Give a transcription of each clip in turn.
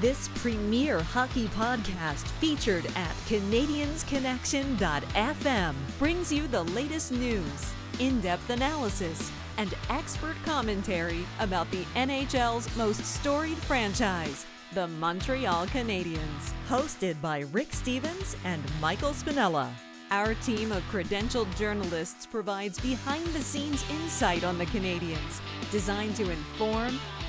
This premier hockey podcast featured at CanadiensConnection.fm brings you the latest news, in-depth analysis, and expert commentary about the NHL's most storied franchise, the Montreal Canadiens, hosted by Rick Stevens and Michael Spinella. Our team of credentialed journalists provides behind-the-scenes insight on the Canadiens, designed to inform,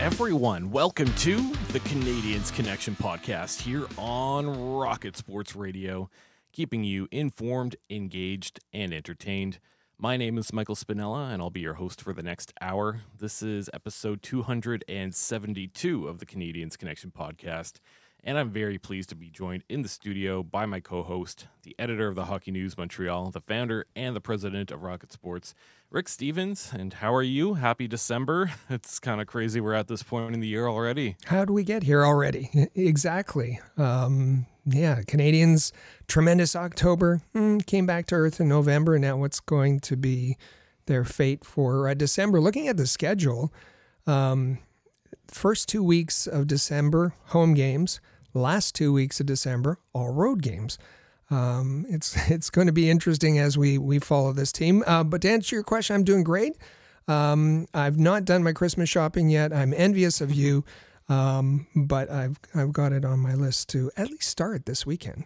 everyone. Welcome to the Canadiens Connection Podcast here on Rocket Sports Radio, keeping you informed, engaged, and entertained. My name is Michael Spinella, and I'll be your host for the next hour. This is episode 272 of the Canadiens Connection Podcast, and I'm very pleased to be joined in the studio by my co-host, the editor of the Hockey News Montreal, the founder and the president of Rocket Sports, Rick Stevens. And how are you? Happy December. It's kind of crazy we're at this point in the year already. How did we get here already? Exactly. Yeah, Canadiens, tremendous October, came back to earth in November, and now what's going to be their fate for December. Looking at the schedule, first 2 weeks of December, home games. Last 2 weeks of December, all road games. It's going to be interesting as we follow this team. But to answer your question, I'm doing great. I've not done my Christmas shopping yet. I'm envious of you, but I've got it on my list to at least start this weekend.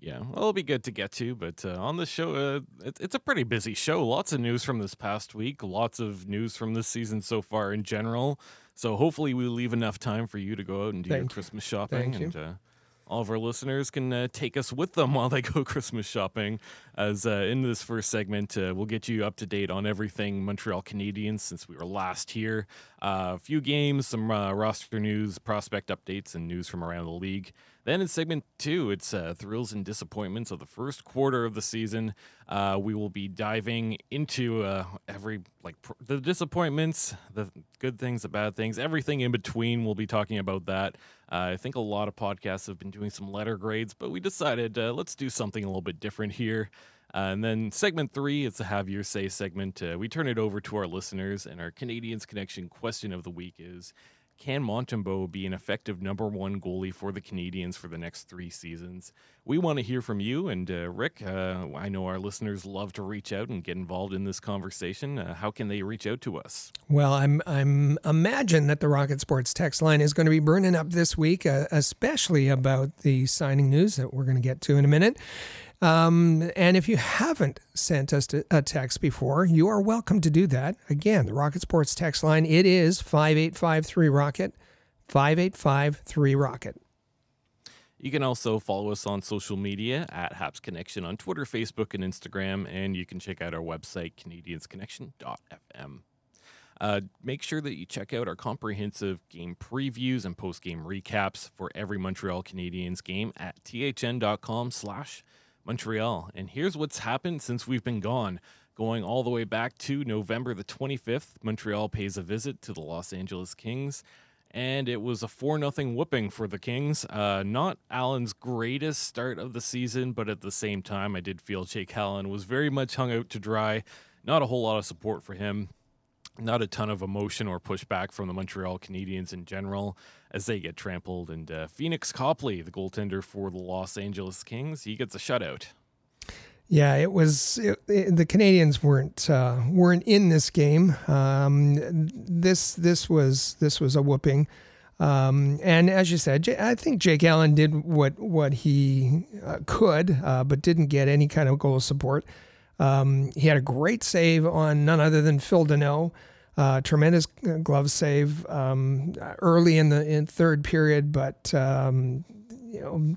Yeah, well, it'll be good to get to, but on the show, it's a pretty busy show. Lots of news from this past week, lots of news from this season so far in general. So hopefully we'll leave enough time for you to go out and do your Christmas shopping. Thank you. And all of our listeners can take us with them while they go Christmas shopping. As in this first segment, we'll get you up to date on everything Montreal Canadiens since we were last here. A few games, some roster news, prospect updates, and news from around the league. Then in segment two, it's thrills and disappointments of the first quarter of the season. We will be diving into the disappointments, the good things, the bad things, everything in between. We'll be talking about that. I think a lot of podcasts have been doing some letter grades, but we decided let's do something a little bit different here. And then segment three, it's a Have Your Say segment. We turn it over to our listeners, and our Canadiens Connection question of the week is, can Montembeault be an effective number one goalie for the Canadiens for the next three seasons? We want to hear from you. And Rick, I know our listeners love to reach out and get involved in this conversation. How can they reach out to us? Well, I'm imagine that the Rocket Sports text line is going to be burning up this week, especially about the signing news that we're going to get to in a minute. And if you haven't sent us a text before, you are welcome to do that. Again, the Rocket Sports text line, it is 5853-ROCKET, 5853-ROCKET. You can also follow us on social media at Habs Connection on Twitter, Facebook, and Instagram, and you can check out our website, CanadiensConnection.fm. Make sure that you check out our comprehensive game previews and post-game recaps for every Montreal Canadiens game at thn.com/Montreal. And here's what's happened since we've been gone. Going all the way back to November the 25th, Montreal pays a visit to the Los Angeles Kings, and it was a 4-0 whooping for the Kings. Not Allen's greatest start of the season, but at the same time, I did feel Jake Allen was very much hung out to dry. Not a whole lot of support for him. Not a ton of emotion or pushback from the Montreal Canadiens in general as they get trampled. And Phoenix Copley, the goaltender for the Los Angeles Kings, he gets a shutout. Yeah, it was the Canadiens weren't in this game. This was a whooping. And as you said, I think Jake Allen did what he could, but didn't get any kind of goal support. He had a great save on none other than Phil Deneau, tremendous glove save early in the third period, but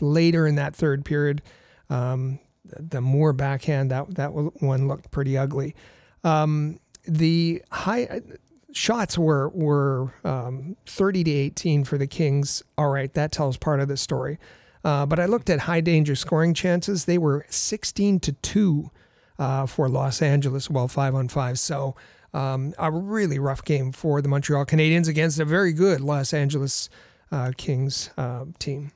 later in that third period, the Moore backhand, that one looked pretty ugly. The high shots were 30 to 18 for the Kings. All right, that tells part of the story. But I looked at high danger scoring chances. They were 16 to 2 for Los Angeles, 5-on-5. So a really rough game for the Montreal Canadiens against a very good Los Angeles Kings team.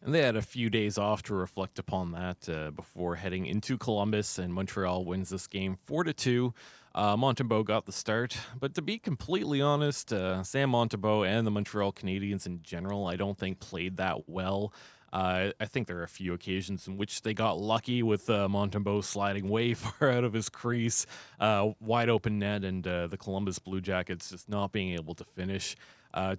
And they had a few days off to reflect upon that before heading into Columbus, and Montreal wins this game 4-2. Montembeault got the start, but to be completely honest, Sam Montembeault and the Montreal Canadiens in general, I don't think played that well. I think there are a few occasions in which they got lucky with Montembeault sliding way far out of his crease, wide open net, and the Columbus Blue Jackets just not being able to finish.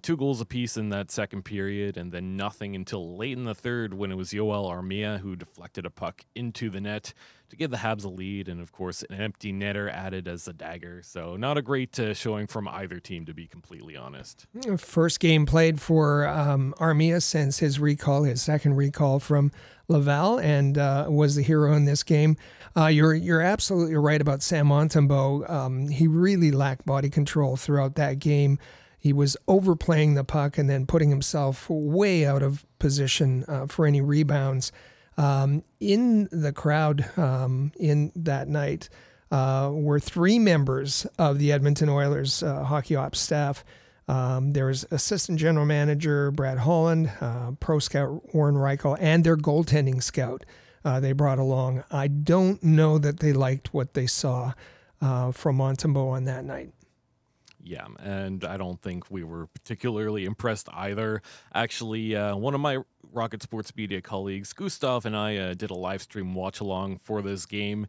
Two goals apiece in that second period, and then nothing until late in the third when it was Yoel Armia who deflected a puck into the net to give the Habs a lead, and of course an empty netter added as a dagger. So not a great showing from either team, to be completely honest. First game played for Armia since his recall, his second recall from Laval, and was the hero in this game. You're absolutely right about Sam Montembeault. He really lacked body control throughout that game. He was overplaying the puck and then putting himself way out of position for any rebounds. In the crowd in that night were three members of the Edmonton Oilers hockey ops staff. There was assistant general manager Brad Holland, pro scout Warren Reichel, and their goaltending scout they brought along. I don't know that they liked what they saw from Montembeault on that night. Yeah, and I don't think we were particularly impressed either. Actually, one of my Rocket Sports Media colleagues, Gustav, and I did a live stream watch-along for this game.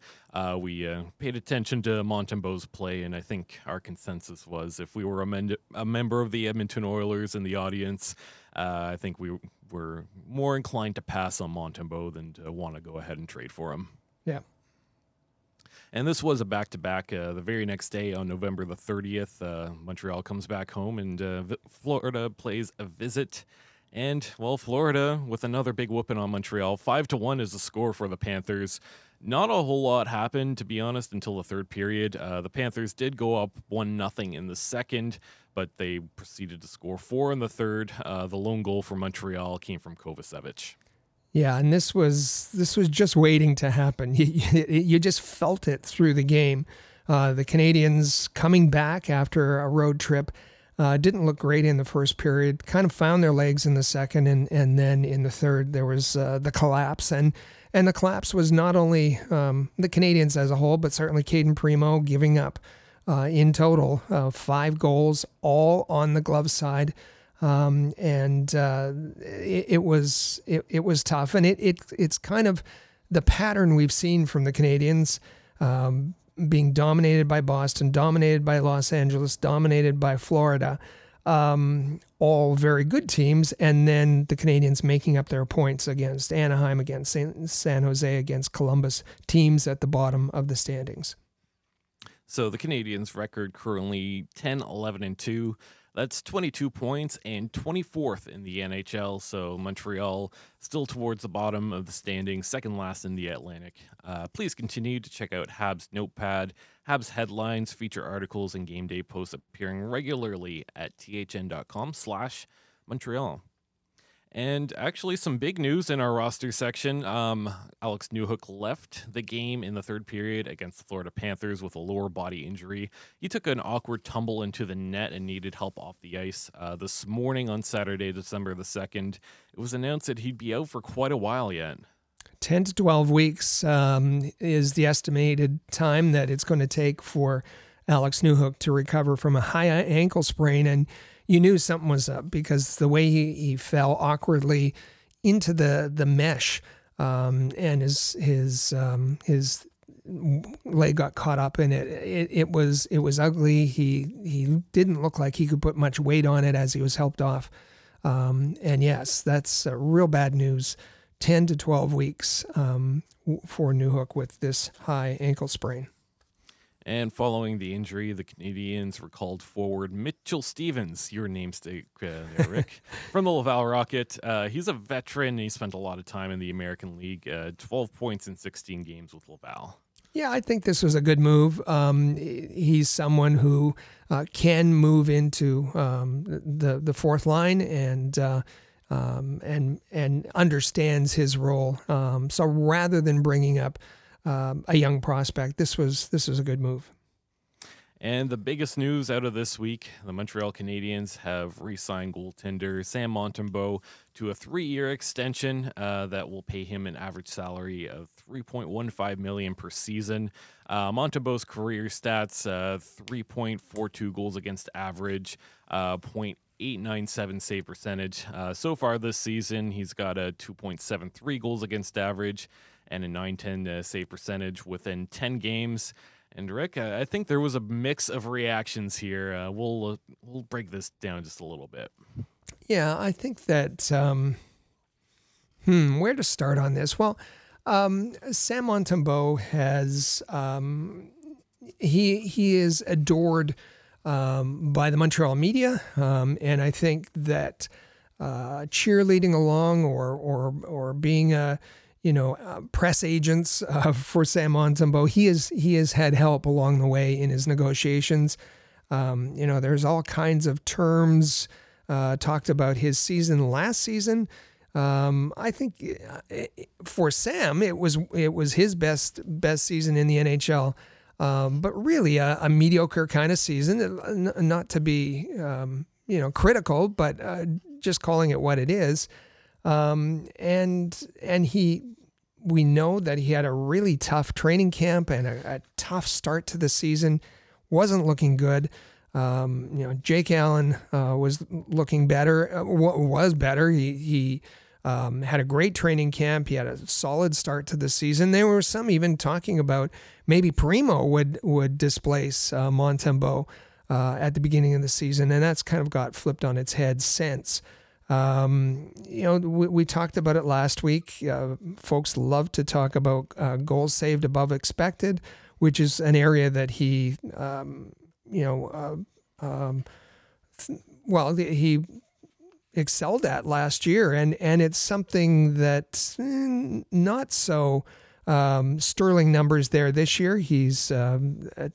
We paid attention to Montembeault's play, and I think our consensus was if we were a member of the Edmonton Oilers in the audience, I think we were more inclined to pass on Montembeault than to want to go ahead and trade for him. Yeah. And this was a back-to-back. The very next day on November the 30th, Montreal comes back home, and Florida plays a visit. And, well, Florida with another big whooping on Montreal. 5-1 is the score for the Panthers. Not a whole lot happened, to be honest, until the third period. The Panthers did go up 1-0 in the second, but they proceeded to score four in the third. The lone goal for Montreal came from Kovacevic. Yeah, and this was just waiting to happen. You just felt it through the game. The Canadiens coming back after a road trip didn't look great in the first period, kind of found their legs in the second, and then in the third there was the collapse. And the collapse was not only the Canadiens as a whole, but certainly Cayden Primeau giving up in total 5 goals, all on the glove side. And it was tough, and it's kind of the pattern we've seen from the Canadiens, being dominated by Boston, dominated by Los Angeles, dominated by Florida, all very good teams, and then the Canadiens making up their points against Anaheim, against San Jose, against Columbus, teams at the bottom of the standings. So the Canadiens' record currently 10-11-2. That's 22 points and 24th in the NHL, so Montreal still towards the bottom of the standings, second last in the Atlantic. Please continue to check out Habs Notepad. Habs headlines, feature articles, and game day posts appearing regularly at thn.com/Montreal. And actually some big news in our roster section. Alex Newhook left the game in the third period against the Florida Panthers with a lower body injury. He took an awkward tumble into the net and needed help off the ice. This morning on Saturday, December the 2nd, it was announced that he'd be out for quite a while yet. 10 to 12 weeks is the estimated time that it's going to take for Alex Newhook to recover from a high ankle sprain, and you knew something was up because the way he fell awkwardly into the mesh, and his Lay got caught up in it. It was ugly. He didn't look like he could put much weight on it as he was helped off. And yes, that's real bad news. 10 to 12 weeks for Newhook with this high ankle sprain. And following the injury, the Canadiens recalled forward Mitchell Stevens, your namesake there, Rick, from the Laval Rocket. He's a veteran. He spent a lot of time in the American League, 12 points in 16 games with Laval. Yeah, I think this was a good move. He's someone who can move into the fourth line and understands his role. So rather than bringing up a young prospect, this was a good move. And the biggest news out of this week, the Montreal Canadiens have re-signed goaltender Sam Montembeault to a 3-year extension that will pay him an average salary of $3.15 million per season. Montembeault's career stats, 3.42 goals against average, 0.897 save percentage. So far this season, he's got a 2.73 goals against average and a 910 save percentage within 10 games. And Rick, I think there was a mix of reactions here. We'll break this down just a little bit. Yeah, I think that where to start on this? Well, Sam Montembeault has he is adored by the Montreal media, and I think that cheerleading along or being a press agents for Sam Montembeault. He has had help along the way in his negotiations. There's all kinds of terms talked about his season last season. I think for Sam, it was his best season in the NHL, but really a mediocre kind of season. Not to be critical, but just calling it what it is. And we know that he had a really tough training camp and a tough start to the season. Wasn't looking good. Jake Allen, was looking better, was better. He had a great training camp. He had a solid start to the season. There were some even talking about maybe Primeau would displace, Montembeault, at the beginning of the season. And that's kind of got flipped on its head since. We talked about it last week. Folks love to talk about goals saved above expected, which is an area that he, he excelled at last year, and it's something that's not so sterling numbers there this year. He's at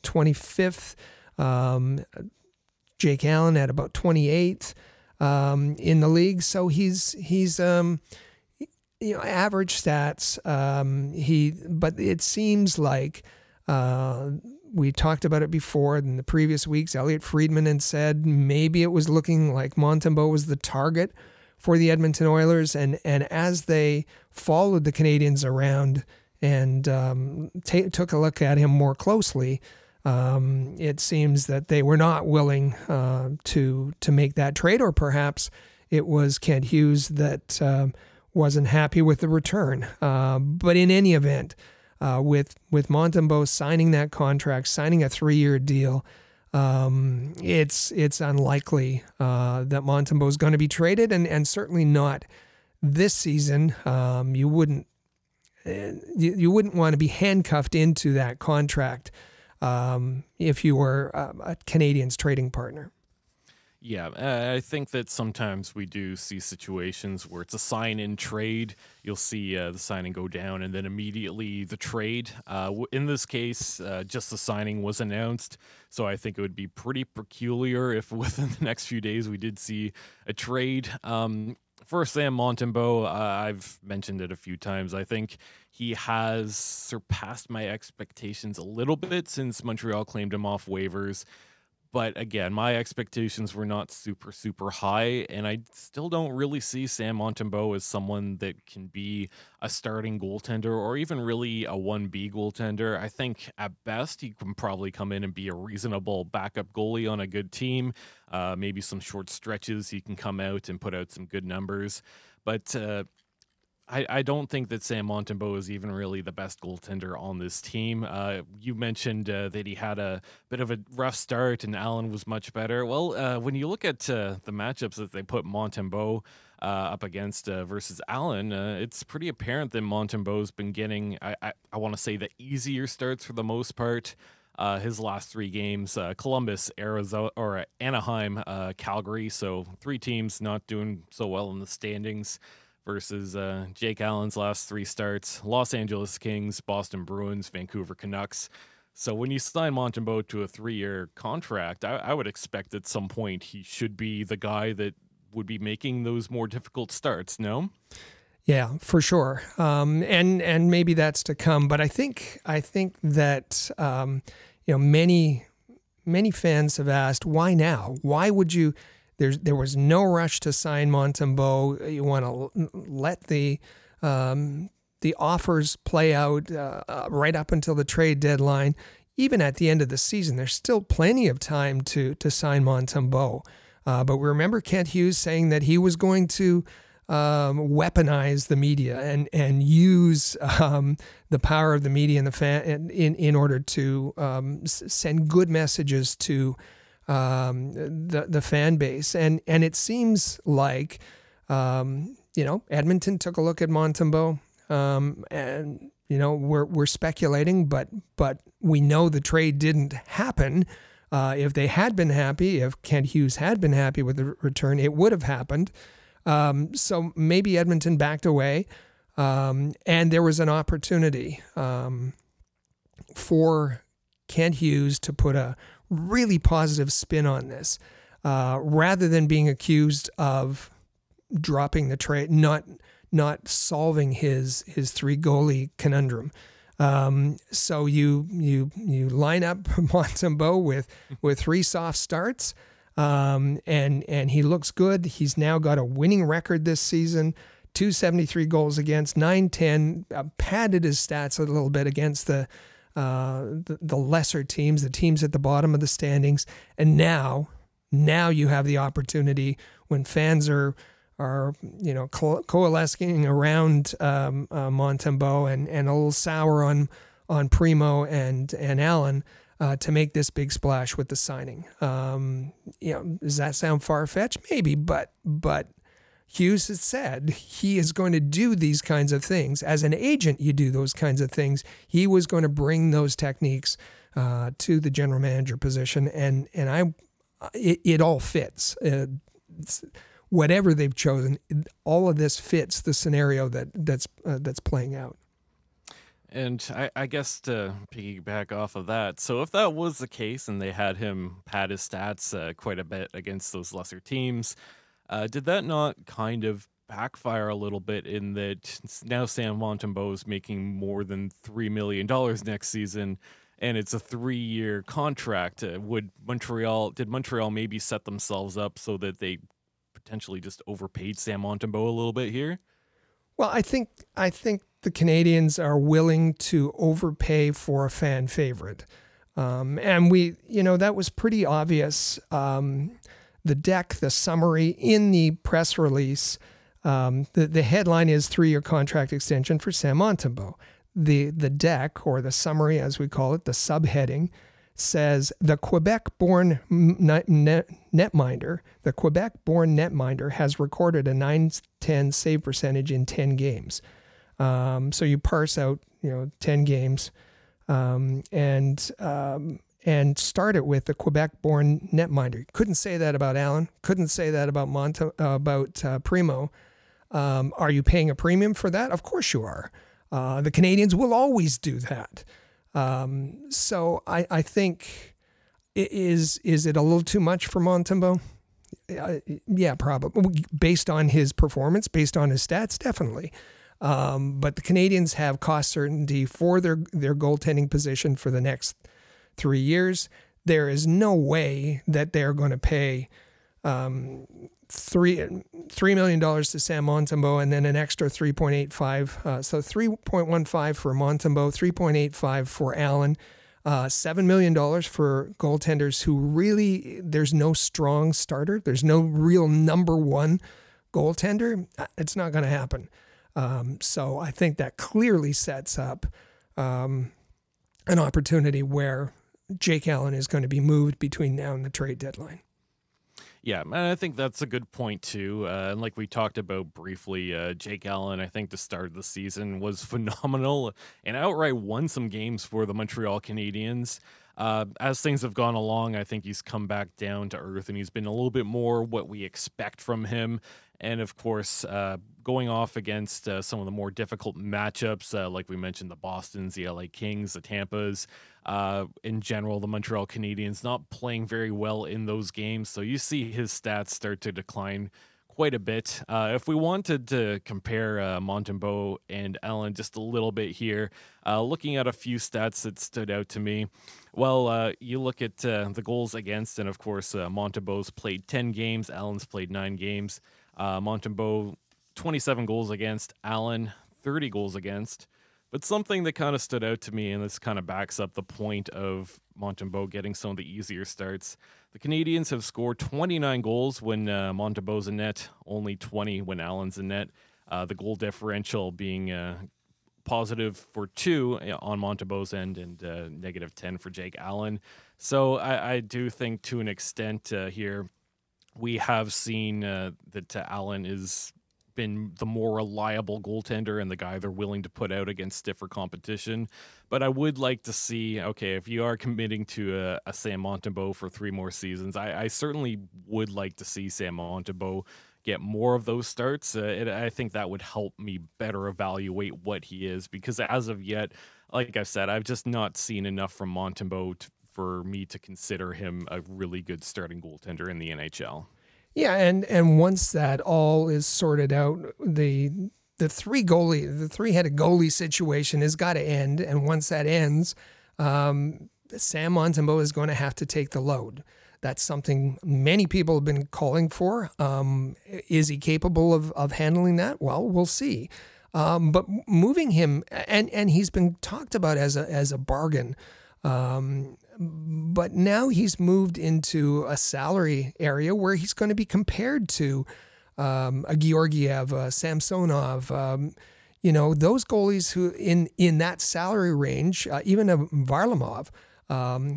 25th. Jake Allen at about 28th. In the league. So he's average stats. But it seems like, we talked about it before in the previous weeks. Elliot Friedman had said maybe it was looking like Montembeault was the target for the Edmonton Oilers. And as they followed the Canadiens around and, took a look at him more closely, it seems that they were not willing to make that trade, or perhaps it was Kent Hughes that wasn't happy with the return. But in any event, with Montembeault signing that contract, signing a 3-year deal, it's unlikely that Montembeault is going to be traded, and certainly not this season. You wouldn't want to be handcuffed into that contract if you were a Canadiens trading partner. Yeah, I think that sometimes we do see situations where it's a sign-in trade. You'll see the signing go down and then immediately the trade. In this case, just the signing was announced. So I think it would be pretty peculiar if within the next few days we did see a trade. For Sam Montembeault, I've mentioned it a few times. I think he has surpassed my expectations a little bit since Montreal claimed him off waivers. But again, my expectations were not super, super high. And I still don't really see Sam Montembeault as someone that can be a starting goaltender or even really a 1B goaltender. I think at best, he can probably come in and be a reasonable backup goalie on a good team. Maybe some short stretches, he can come out and put out some good numbers. But I don't think that Sam Montembeault is even really the best goaltender on this team. You mentioned that he had a bit of a rough start and Allen was much better. Well, when you look at the matchups that they put Montembeault up against versus Allen, it's pretty apparent that Montembeault's been getting, I want to say, the easier starts for the most part. His last three games, Columbus, Arizona, or Anaheim, Calgary. So three teams not doing so well in the standings versus Jake Allen's last three starts, Los Angeles Kings, Boston Bruins, Vancouver Canucks. So when you sign Montembeault to a 3-year contract, I would expect at some point he should be the guy that would be making those more difficult starts, no? Yeah, for sure. And maybe that's to come, but I think that many fans have asked, why now? Why would you? There was no rush to sign Montembeault. You want to let the offers play out right up until the trade deadline. Even at the end of the season, there's still plenty of time to sign Montembeault. But we remember Kent Hughes saying that he was going to weaponize the media and use the power of the media and the fan in order to send good messages to the fan base, and it seems like Edmonton took a look at Montembeault, and we're speculating, but we know the trade didn't happen. If they had been happy, if Kent Hughes had been happy with the return, it would have happened. So maybe Edmonton backed away, and there was an opportunity for Kent Hughes to put a really positive spin on this, rather than being accused of dropping the trade, not solving his three goalie conundrum. So you line up Montembeault with three soft starts. And he looks good. He's now got a winning record this season, 273 goals against, 910, padded his stats a little bit against the lesser teams, the teams at the bottom of the standings. And now you have the opportunity when fans are coalescing around Montembeault and a little sour on Primeau and Allen, to make this big splash with the signing. Does that sound far-fetched? Maybe, but Hughes has said he is going to do these kinds of things. As an agent, you do those kinds of things. He was going to bring those techniques to the general manager position, and it all fits. Whatever they've chosen, all of this fits the scenario that's playing out. And I guess to piggyback off of that, so if that was the case and they had him pad his stats quite a bit against those lesser teams, did that not kind of backfire a little bit in that now Sam Montembeault is making more than $3 million next season and it's a 3-year contract? Did Montreal maybe set themselves up so that they potentially just overpaid Sam Montembeault a little bit here? Well, I think the Canadiens are willing to overpay for a fan favorite. And we, that was pretty obvious. The deck, the summary in the press release, the headline is 3-year contract extension for Sam Montembeault. The deck, or the summary as we call it, the subheading, says the Quebec-born netminder has recorded a .910 save percentage in 10 games. So you parse out, 10 games, and start it with the Quebec-born netminder. Couldn't say that about Allen. Couldn't say that about Primeau. Are you paying a premium for that? Of course you are. The Canadiens will always do that. So I think is it a little too much for Montembeault? Yeah, probably. Based on his performance, based on his stats, definitely. But the Canadiens have cost certainty for their goaltending position for the next 3 years. There is no way that they're going to pay $3 million to Sam Montembeault and then an extra 3.85. So 3.15 for Montembeault, 3.85 for Allen, $7 million for goaltenders who really, there's no strong starter. There's no real number one goaltender. It's not going to happen. So I think that clearly sets up an opportunity where Jake Allen is going to be moved between now and the trade deadline. Yeah, I think that's a good point, too. And like we talked about briefly, Jake Allen, I think, to start of the season was phenomenal and outright won some games for the Montreal Canadiens. As things have gone along, I think he's come back down to earth and he's been a little bit more what we expect from him. And, of course, going off against some of the more difficult matchups, like we mentioned, the Bostons, the LA Kings, the Tampas, in general, the Montreal Canadiens not playing very well in those games. So you see his stats start to decline quite a bit. If we wanted to compare Montembeault and Allen just a little bit here, looking at a few stats that stood out to me, well, you look at the goals against, and, of course, Montembeault's played 10 games, Allen's played 9 games. Montembeault, 27 goals against, Allen 30 goals against. But something that kind of stood out to me, and this kind of backs up the point of Montembeault getting some of the easier starts, the Canadiens have scored 29 goals when Montembeault's in net, only 20 when Allen's in net. The goal differential being positive for 2 on Montembeault's end and negative 10 for Jake Allen. So I do think to an extent here we have seen that Allen is been the more reliable goaltender and the guy they're willing to put out against stiffer competition. But I would like to see, okay, if you are committing to a Sam Montembeault for 3 more seasons, I certainly would like to see Sam Montembeault get more of those starts. I think that would help me better evaluate what he is, because as of yet, like I said, I've just not seen enough from Montembeault for me to consider him a really good starting goaltender in the NHL. Yeah, and once that all is sorted out, the three-headed goalie situation has got to end. And once that ends, Sam Montembeault is going to have to take the load. That's something many people have been calling for. Is he capable of handling that? Well, we'll see. But moving him, and he's been talked about as a bargain. But now he's moved into a salary area where he's going to be compared to a Georgiev, a Samsonov, those goalies who in that salary range, even a Varlamov,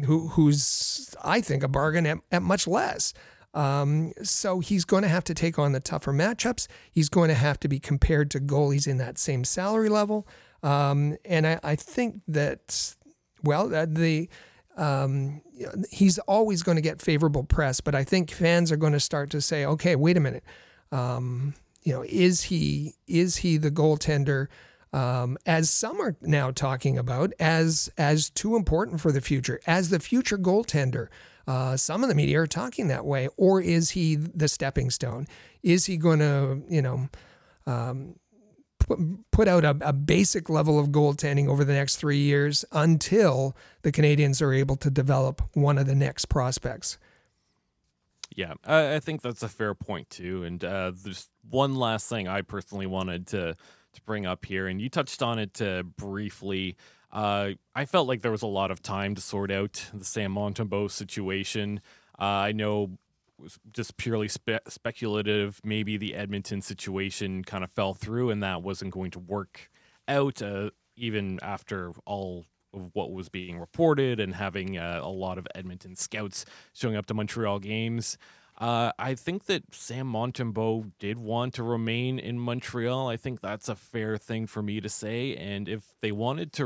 who's, I think, a bargain at much less. So he's going to have to take on the tougher matchups. He's going to have to be compared to goalies in that same salary level. And I think that, well, he's always going to get favorable press, but I think fans are going to start to say, okay, wait a minute. Is he the goaltender, as some are now talking about, as too important for the future, as the future goaltender? Some of the media are talking that way. Or is he the stepping stone? Is he going to, put out a basic level of goaltending over the next 3 years until the Canadiens are able to develop one of the next prospects? Yeah, I think that's a fair point too. And there's one last thing I personally wanted to bring up here, and you touched on it briefly. I felt like there was a lot of time to sort out the Sam Montembeault situation. I know was just purely speculative. Maybe the Edmonton situation kind of fell through and that wasn't going to work out, even after all of what was being reported and having a lot of Edmonton scouts showing up to Montreal games. I think that Sam Montembeault did want to remain in Montreal. I think that's a fair thing for me to say. And if they wanted to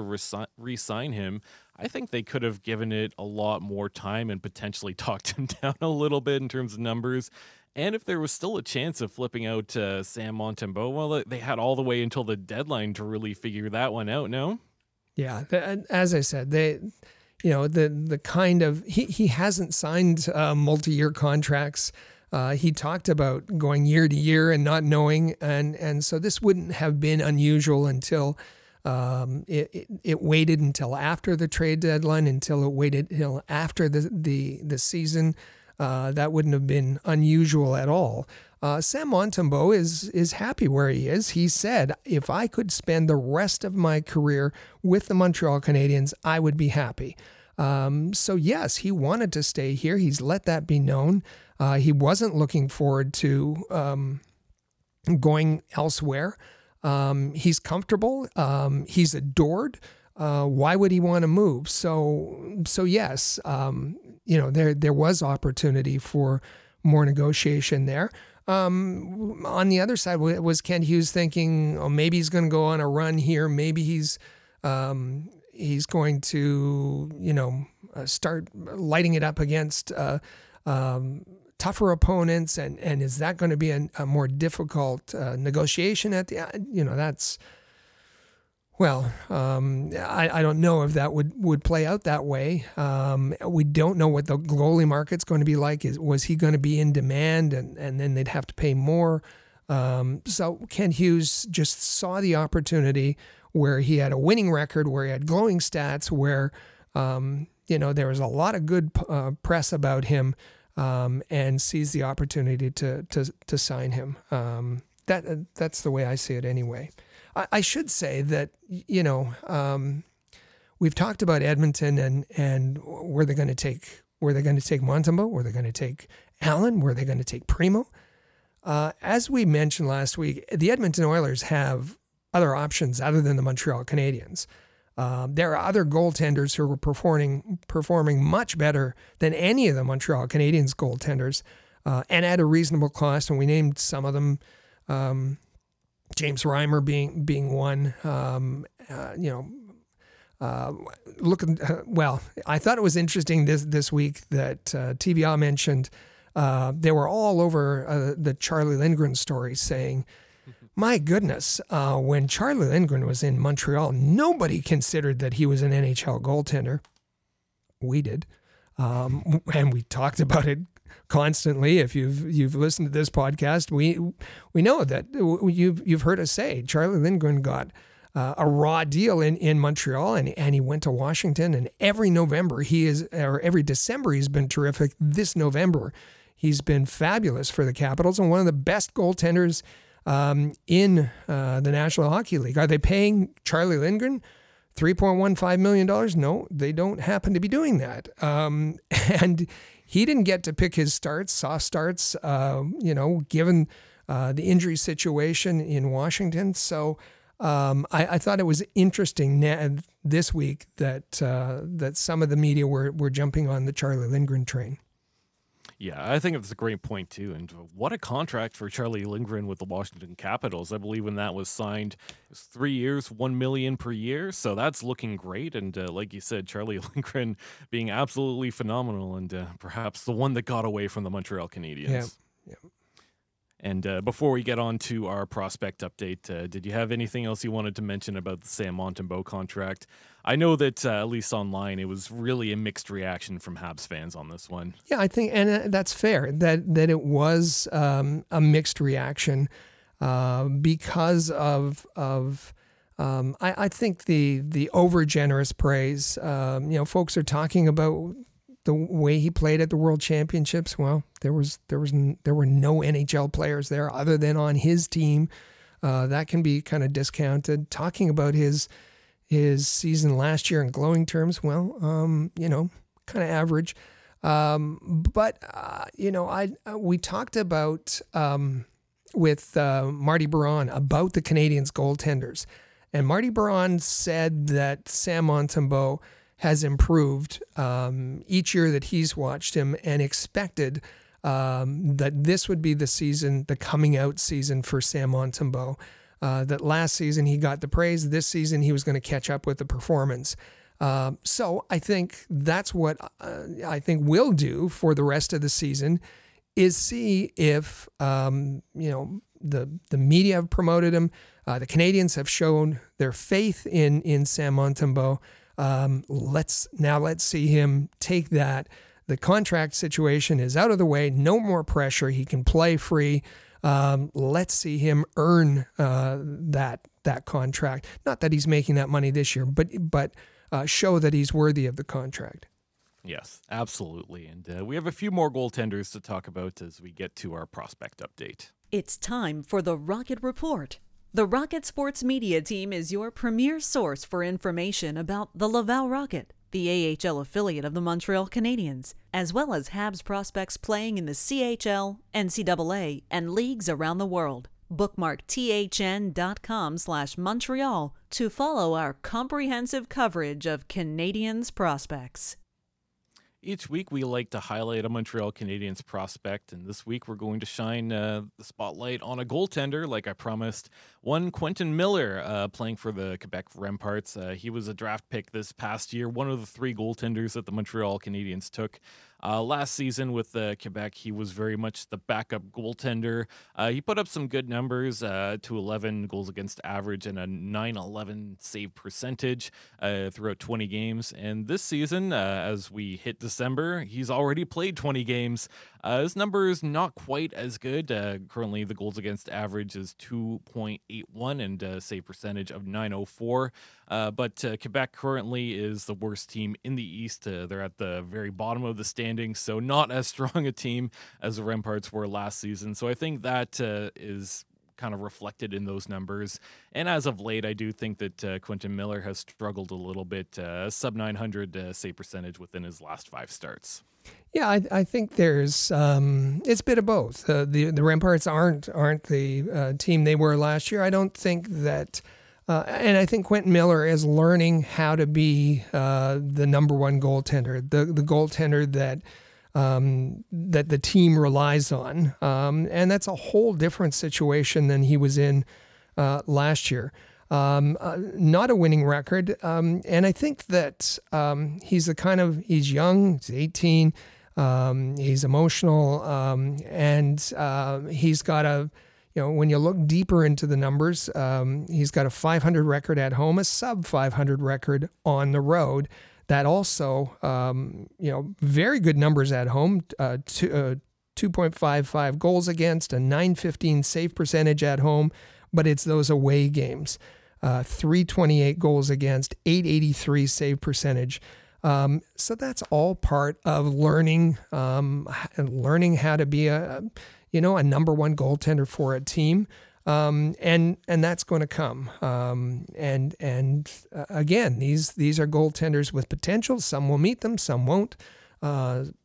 re-sign him, I think they could have given it a lot more time and potentially talked him down a little bit in terms of numbers. And if there was still a chance of flipping out Sam Montembeault, well, they had all the way until the deadline to really figure that one out, no? Yeah, as I said, they... the kind of, he hasn't signed multi-year contracts. He talked about going year to year and not knowing. And so this wouldn't have been unusual until it waited until after the trade deadline, until it waited until after the season. That wouldn't have been unusual at all. Sam Montembeault is happy where he is. He said, if I could spend the rest of my career with the Montreal Canadiens, I would be happy. So yes, he wanted to stay here. He's let that be known. He wasn't looking forward to going elsewhere. He's comfortable. He's adored. Why would he want to move? So yes, there was opportunity for more negotiation there. On the other side, was Kent Hughes thinking, oh, maybe he's going to go on a run here. Maybe he's going to, start lighting it up against tougher opponents, and is that going to be a more difficult negotiation at the, that's. Well, I don't know if that would play out that way. We don't know what the goalie market's going to be like. Was he going to be in demand, and then they'd have to pay more? So Kent Hughes just saw the opportunity where he had a winning record, where he had glowing stats, where there was a lot of good press about him, and seized the opportunity to sign him. That's the way I see it anyway. I should say that, we've talked about Edmonton and were they going to take Montembeault? Were they going to take Allen? Were they going to take Primeau? As we mentioned last week, the Edmonton Oilers have other options other than the Montreal Canadiens. There are other goaltenders who are performing much better than any of the Montreal Canadiens goaltenders, and at a reasonable cost. And we named some of them. James Reimer being one, I thought it was interesting this week that TVA mentioned they were all over the Charlie Lindgren story saying, my goodness, when Charlie Lindgren was in Montreal, nobody considered that he was an NHL goaltender. We did. And we talked about it constantly. If you've listened to this podcast, we know that you've heard us say Charlie Lindgren got a raw deal in Montreal, and he went to Washington, and every November every December he's been terrific. This November he's been fabulous for the Capitals and one of the best goaltenders in the National Hockey League. Are they paying Charlie Lindgren $3.15 million? No, they don't happen to be doing that. And he didn't get to pick his starts, soft starts, given the injury situation in Washington. So I thought it was interesting this week that that some of the media were jumping on the Charlie Lindgren train. Yeah, I think it's a great point, too. And what a contract for Charlie Lindgren with the Washington Capitals. I believe when that was signed, it was 3 years, $1 million per year. So that's looking great. And like you said, Charlie Lindgren being absolutely phenomenal and perhaps the one that got away from the Montreal Canadiens. Yeah. And before we get on to our prospect update, did you have anything else you wanted to mention about the Sam Montembeault contract? I know that, at least online, it was really a mixed reaction from Habs fans on this one. Yeah, I think, and that's fair, that it was a mixed reaction because of I think the over-generous praise. Folks are talking about the way he played at the World Championships. Well, there were no NHL players there other than on his team. That can be kind of discounted. Talking about his season last year in glowing terms, well, kind of average. We talked about with Marty Baron about the Canadiens goaltenders, and Marty Baron said that Sam Montembeault has improved each year that he's watched him, and expected that this would be the season, the coming out season for Sam Montembeault. That last season he got the praise, this season he was going to catch up with the performance. So I think that's what I think we'll do for the rest of the season, is see if the media have promoted him, the Canadiens have shown their faith in Sam Montembeault. Let's see him take that. The contract situation is out of the way. No more pressure. He can play free. Let's see him earn that contract. Not that he's making that money this year, but show that he's worthy of the contract. Yes, absolutely. And we have a few more goaltenders to talk about as we get to our prospect update. It's time for the Rocket Report. The Rocket Sports Media Team is your premier source for information about the Laval Rocket, the AHL affiliate of the Montreal Canadiens, as well as Habs prospects playing in the CHL, NCAA, and leagues around the world. Bookmark THN.com/Montreal to follow our comprehensive coverage of Canadiens prospects. Each week, we like to highlight a Montreal Canadiens prospect, and this week we're going to shine the spotlight on a goaltender, like I promised. One Quentin Miller, playing for the Quebec Remparts. He was a draft pick this past year, one of the three goaltenders that the Montreal Canadiens took. Last season with Quebec, he was very much the backup goaltender. He put up some good numbers, 211 goals against average and a 911 save percentage throughout 20 games. And this season, as we hit December, he's already played 20 games. His number is not quite as good. Currently, the goals against average is 2.81 and a save percentage of 904. But Quebec currently is the worst team in the East. They're at the very bottom of the standings, so not as strong a team as the Remparts were last season. So I think that is kind of reflected in those numbers. And as of late, I do think that Quentin Miller has struggled a little bit, sub 900 save percentage within his last five starts. Yeah, I think there's it's a bit of both. The Remparts aren't the team they were last year. I don't think that, and I think Quentin Miller is learning how to be the number one goaltender, the goaltender that the team relies on, and that's a whole different situation than he was in last year. Not a winning record, and I think that he's young, he's 18, he's emotional, and he's got a, when you look deeper into the numbers, he's got a 500 record at home, a sub 500 record on the road. That also, very good numbers at home, 2.55 goals against, a 915 save percentage at home, but it's those away games. 328 goals against, 883 save percentage. So that's all part of learning how to be a number one goaltender for a team. And that's going to come. And again, these are goaltenders with potential. Some will meet them, some won't,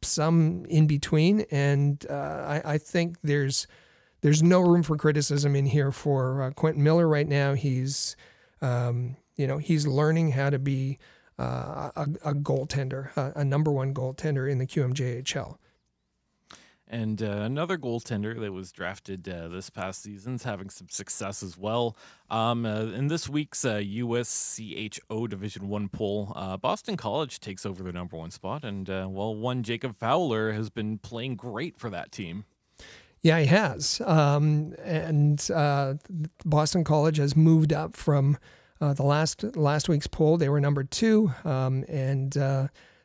some in between. And I think there's no room for criticism in here for Quentin Miller right now. He's he's learning how to be a goaltender, a number one goaltender in the QMJHL. And another goaltender that was drafted this past season's having some success as well. In this week's USCHO Division I poll, Boston College takes over their number one spot. And, one Jacob Fowler has been playing great for that team. Yeah, he has. And Boston College has moved up from the last week's poll. They were number two.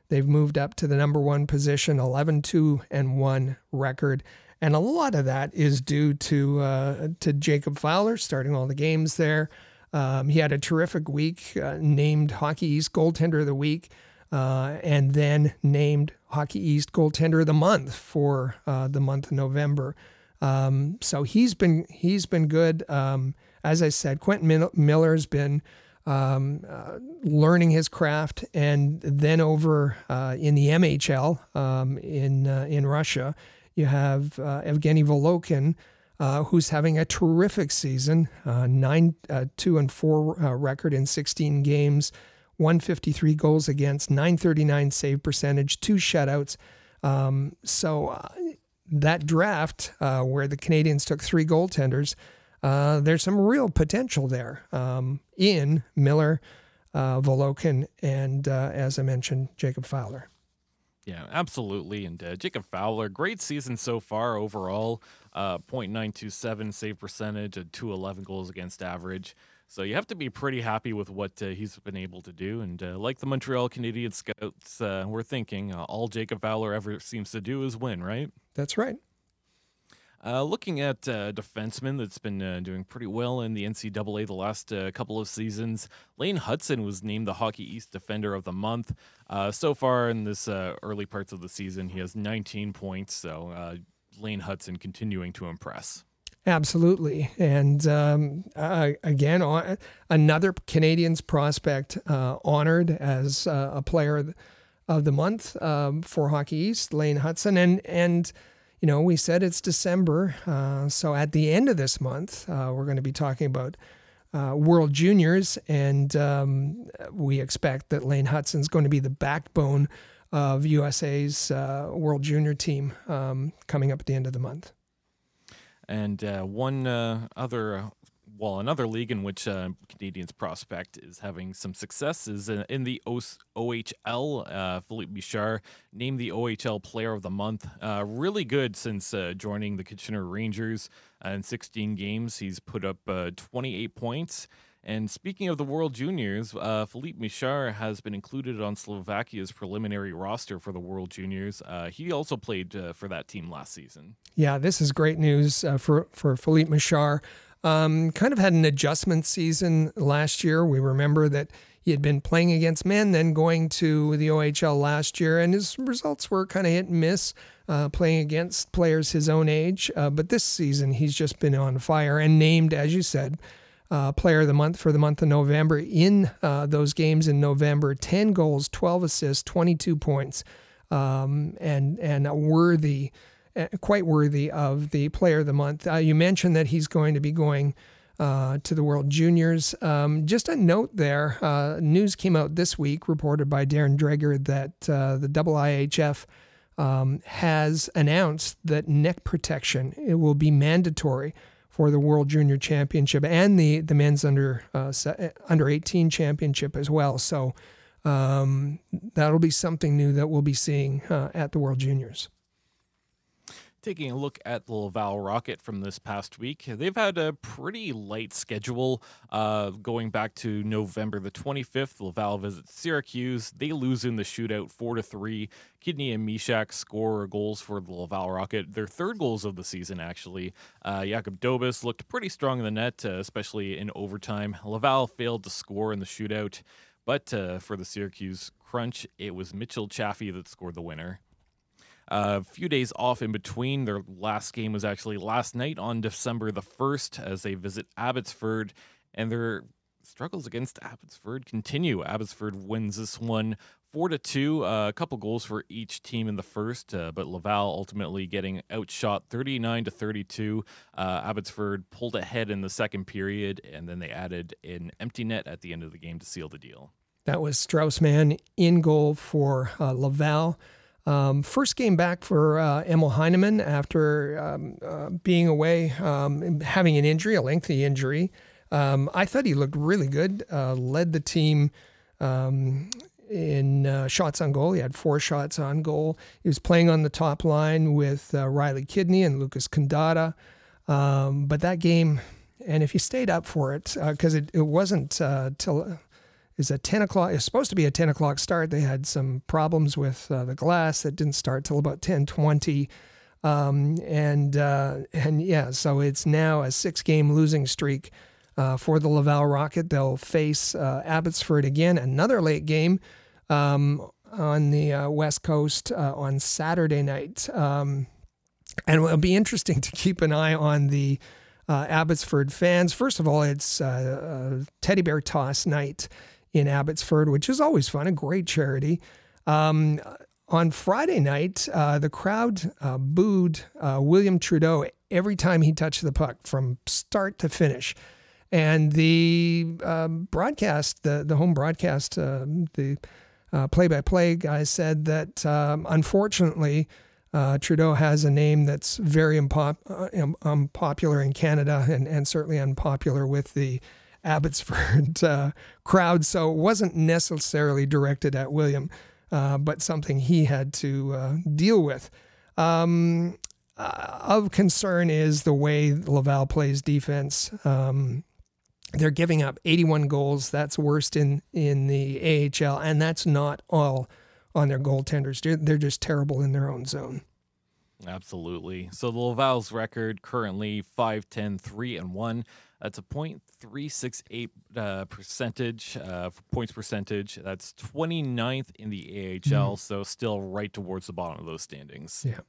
They've moved up to the number one position, 11-2-1 record. And a lot of that is due to Jacob Fowler starting all the games there. He had a terrific week, named Hockey East Goaltender of the Week, and then named Hockey East Goaltender of the Month for the month of November. So he's been good. As I said, Quentin Miller's been learning his craft, and then over in the MHL in Russia, you have Evgeny Volokhin, who's having a terrific season, 9-2-4 record in 16 games, 153 goals against, 939 save percentage, 2 shutouts. So that draft where the Canadiens took 3 goaltenders, there's some real potential there in Miller, Volokhin, and, as I mentioned, Jacob Fowler. Yeah, absolutely. And Jacob Fowler, great season so far overall, 0.927 save percentage, a 211 goals against average. So you have to be pretty happy with what he's been able to do. And like the Montreal Canadiens scouts were thinking, all Jacob Fowler ever seems to do is win, right? That's right. Looking at a defenseman that's been doing pretty well in the NCAA the last couple of seasons, Lane Hutson was named the Hockey East Defender of the Month. So far in this early parts of the season, he has 19 points, so Lane Hutson continuing to impress. Absolutely. And again, another Canadiens prospect honored as a Player of the Month for Hockey East, Lane Hutson. And you know, we said it's December. So at the end of this month, we're going to be talking about World Juniors, and we expect that Lane Hutson's going to be the backbone of USA's World Junior team coming up at the end of the month. And another league in which Canadiens prospect is having some success is in the OHL. Philippe Michard named the OHL Player of the Month. Really good since joining the Kitchener Rangers in 16 games. He's put up 28 points. And speaking of the World Juniors, Philippe Michard has been included on Slovakia's preliminary roster for the World Juniors. He also played for that team last season. Yeah, this is great news for Philippe Michard. Kind of had an adjustment season last year. We remember that he had been playing against men, then going to the OHL last year, and his results were kind of hit and miss, playing against players his own age. But this season, he's just been on fire and named, as you said, Player of the Month for the month of November. In those games in November, 10 goals, 12 assists, 22 points, and quite worthy of the Player of the Month. You mentioned that he's going to be going to the World Juniors. Just a note there, news came out this week, reported by Darren Dreger, that the IIHF has announced that neck protection, it will be mandatory for the World Junior Championship and the men's under 18 championship as well. So that'll be something new that we'll be seeing at the World Juniors. Taking a look at the Laval Rocket from this past week, they've had a pretty light schedule going back to November the 25th. Laval visits Syracuse. They lose in the shootout 4-3. Kidney and Mishak score goals for the Laval Rocket, their third goals of the season, actually. Jakob Dobis looked pretty strong in the net, especially in overtime. Laval failed to score in the shootout, but for the Syracuse crunch, it was Mitchell Chaffee that scored the winner. A few days off in between. Their last game was actually last night on December the 1st as they visit Abbotsford, and their struggles against Abbotsford continue. Abbotsford wins this one 4-2, a couple goals for each team in the first, but Laval ultimately getting outshot 39-32. Abbotsford pulled ahead in the second period, and then they added an empty net at the end of the game to seal the deal. That was Straussman in goal for Laval. First game back for Emil Heinemann after being away, having an injury, a lengthy injury. I thought he looked really good, led the team in shots on goal. He had 4 shots on goal. He was playing on the top line with Riley Kidney and Lucas Kandata. But that game, and if you stayed up for it, because it wasn't till... Is a 10 o'clock. It's supposed to be a 10 o'clock start. They had some problems with the glass that didn't start till about 10:20, so it's now a 6-game losing streak for the Laval Rocket. They'll face Abbotsford again, another late game on the West Coast on Saturday night, and it'll be interesting to keep an eye on the Abbotsford fans. First of all, it's Teddy Bear Toss night in Abbotsford, which is always fun, a great charity. On Friday night, the crowd booed William Trudeau every time he touched the puck from start to finish. And the broadcast, the home broadcast, the play-by-play guy said that, unfortunately, Trudeau has a name that's very unpopular in Canada and certainly unpopular with the Abbotsford crowd, so it wasn't necessarily directed at William, but something he had to deal with. Of concern is the way Laval plays defense. They're giving up 81 goals. That's worst in the AHL, and that's not all on their goaltenders. They're just terrible in their own zone. Absolutely. So the Laval's record currently 5-10-3-1. That's a .368 points percentage. That's 29th in the AHL, so still right towards the bottom of those standings. Yeah.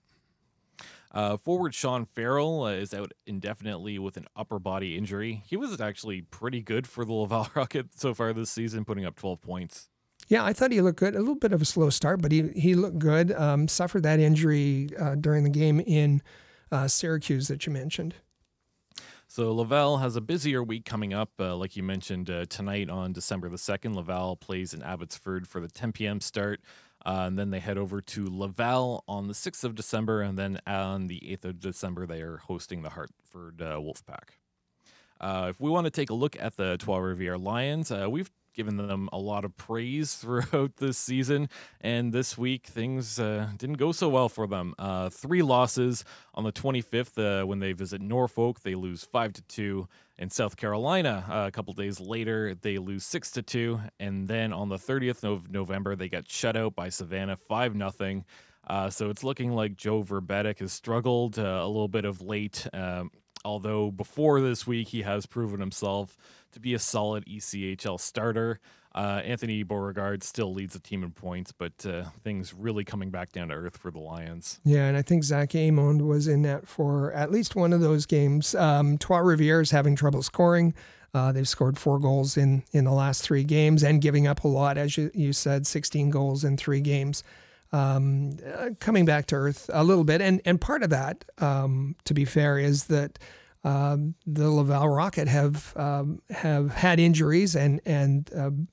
Forward Sean Farrell is out indefinitely with an upper body injury. He was actually pretty good for the Laval Rocket so far this season, putting up 12 points. Yeah, I thought he looked good. A little bit of a slow start, but he looked good. Suffered that injury during the game in Syracuse that you mentioned. So Laval has a busier week coming up. Like you mentioned, tonight on December the 2nd, Laval plays in Abbotsford for the 10 p.m. start. And then they head over to Laval on the 6th of December. And then on the 8th of December, they are hosting the Hartford Wolfpack. If we want to take a look at the Trois-Rivières Lions, we've given them a lot of praise throughout this season. And this week, things didn't go so well for them. Three losses on the 25th when they visit Norfolk. They lose 5-2. In South Carolina, a couple days later, they lose 6-2. And then on the 30th of November, they got shut out by Savannah 5-0. So it's looking like Joe Verbeek has struggled a little bit of late, although before this week, he has proven himself to be a solid ECHL starter. Anthony Beauregard still leads the team in points, but things really coming back down to earth for the Lions. Yeah, and I think Zach Amond was in that for at least one of those games. Trois-Rivières is having trouble scoring. They've scored 4 goals in the last 3 games and giving up a lot, as you said, 16 goals in 3 games. Coming back to earth a little bit. And part of that, to be fair, is that the Laval Rocket have had injuries and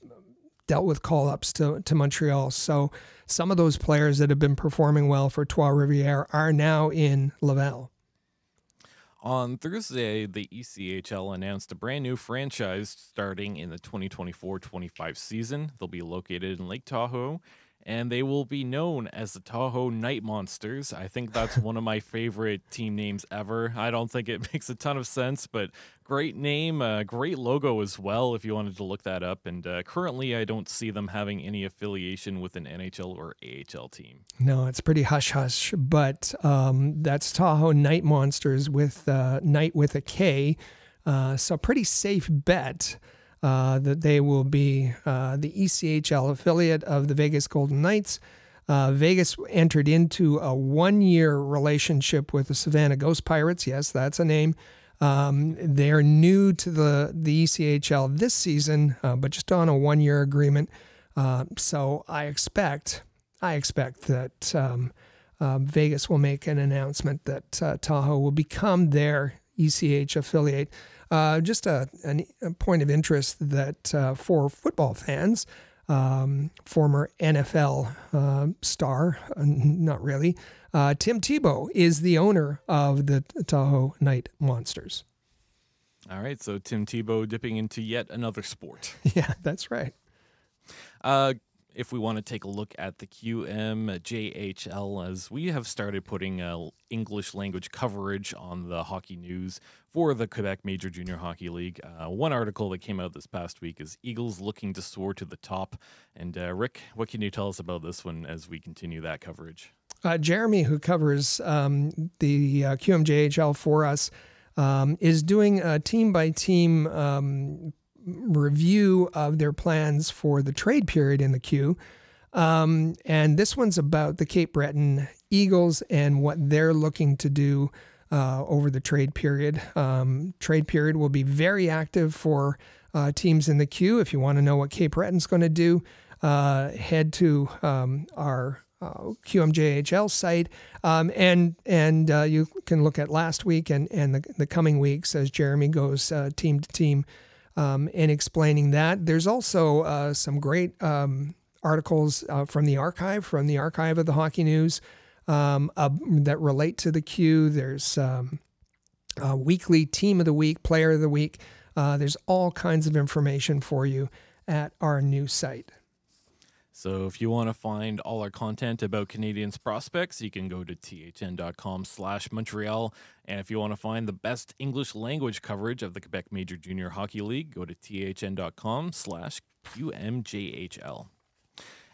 dealt with call-ups to Montreal. So some of those players that have been performing well for Trois-Rivières are now in Laval. On Thursday, the ECHL announced a brand new franchise starting in the 2024-25 season. They'll be located in Lake Tahoe, and they will be known as the Tahoe Knight Monsters. I think that's one of my favorite team names ever. I don't think it makes a ton of sense, but great name, great logo as well, if you wanted to look that up. And currently, I don't see them having any affiliation with an NHL or AHL team. No, it's pretty hush-hush, but that's Tahoe Knight Monsters with Knight with a K. So pretty safe bet. That they will be the ECHL affiliate of the Vegas Golden Knights. Vegas entered into a 1-year relationship with the Savannah Ghost Pirates. Yes, that's a name. They're new to the ECHL this season, but just on a 1-year agreement. So I expect that Vegas will make an announcement that Tahoe will become their ECH affiliate. Just a point of interest that for football fans, former NFL star, not really, Tim Tebow is the owner of the Tahoe Knight Monsters. All right, so Tim Tebow dipping into yet another sport. Yeah, that's right. If we want to take a look at the QMJHL, as we have started putting English language coverage on the hockey news for the Quebec Major Junior Hockey League. One article that came out this past week is Eagles looking to soar to the top. And Rick, what can you tell us about this one as we continue that coverage? Jeremy, who covers the QMJHL for us, is doing a team-by-team review of their plans for the trade period in the queue. And this one's about the Cape Breton Eagles and what they're looking to do over the trade period. Trade period will be very active for teams in the queue. If you want to know what Cape Breton's going to do, head to our QMJHL site. And you can look at last week and the coming weeks as Jeremy goes team to team. And explaining that. There's also some great articles from the archive of the Hockey News that relate to the queue. There's a weekly Team of the Week, Player of the Week. There's all kinds of information for you at our new site. So if you want to find all our content about Canadiens prospects, you can go to thn.com/Montreal. And if you want to find the best English language coverage of the Quebec Major Junior Hockey League, go to thn.com/QMJHL.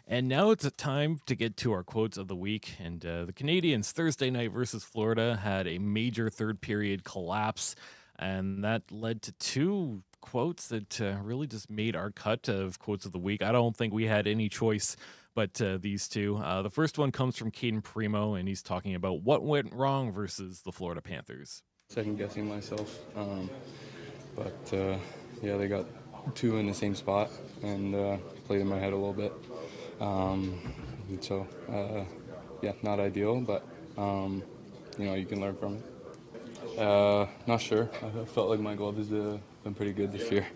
And now it's time to get to our quotes of the week. And the Canadiens Thursday night versus Florida had a major third period collapse. And that led to 2 quotes that really just made our cut of quotes of the week. I don't think we had any choice but these 2. The first one comes from Cayden Primeau, and he's talking about what went wrong versus the Florida Panthers. Second-guessing myself, but yeah, they got 2 in the same spot, and played in my head a little bit. So, not ideal, but, you can learn from it. Not sure. I felt like my glove has been pretty good this year.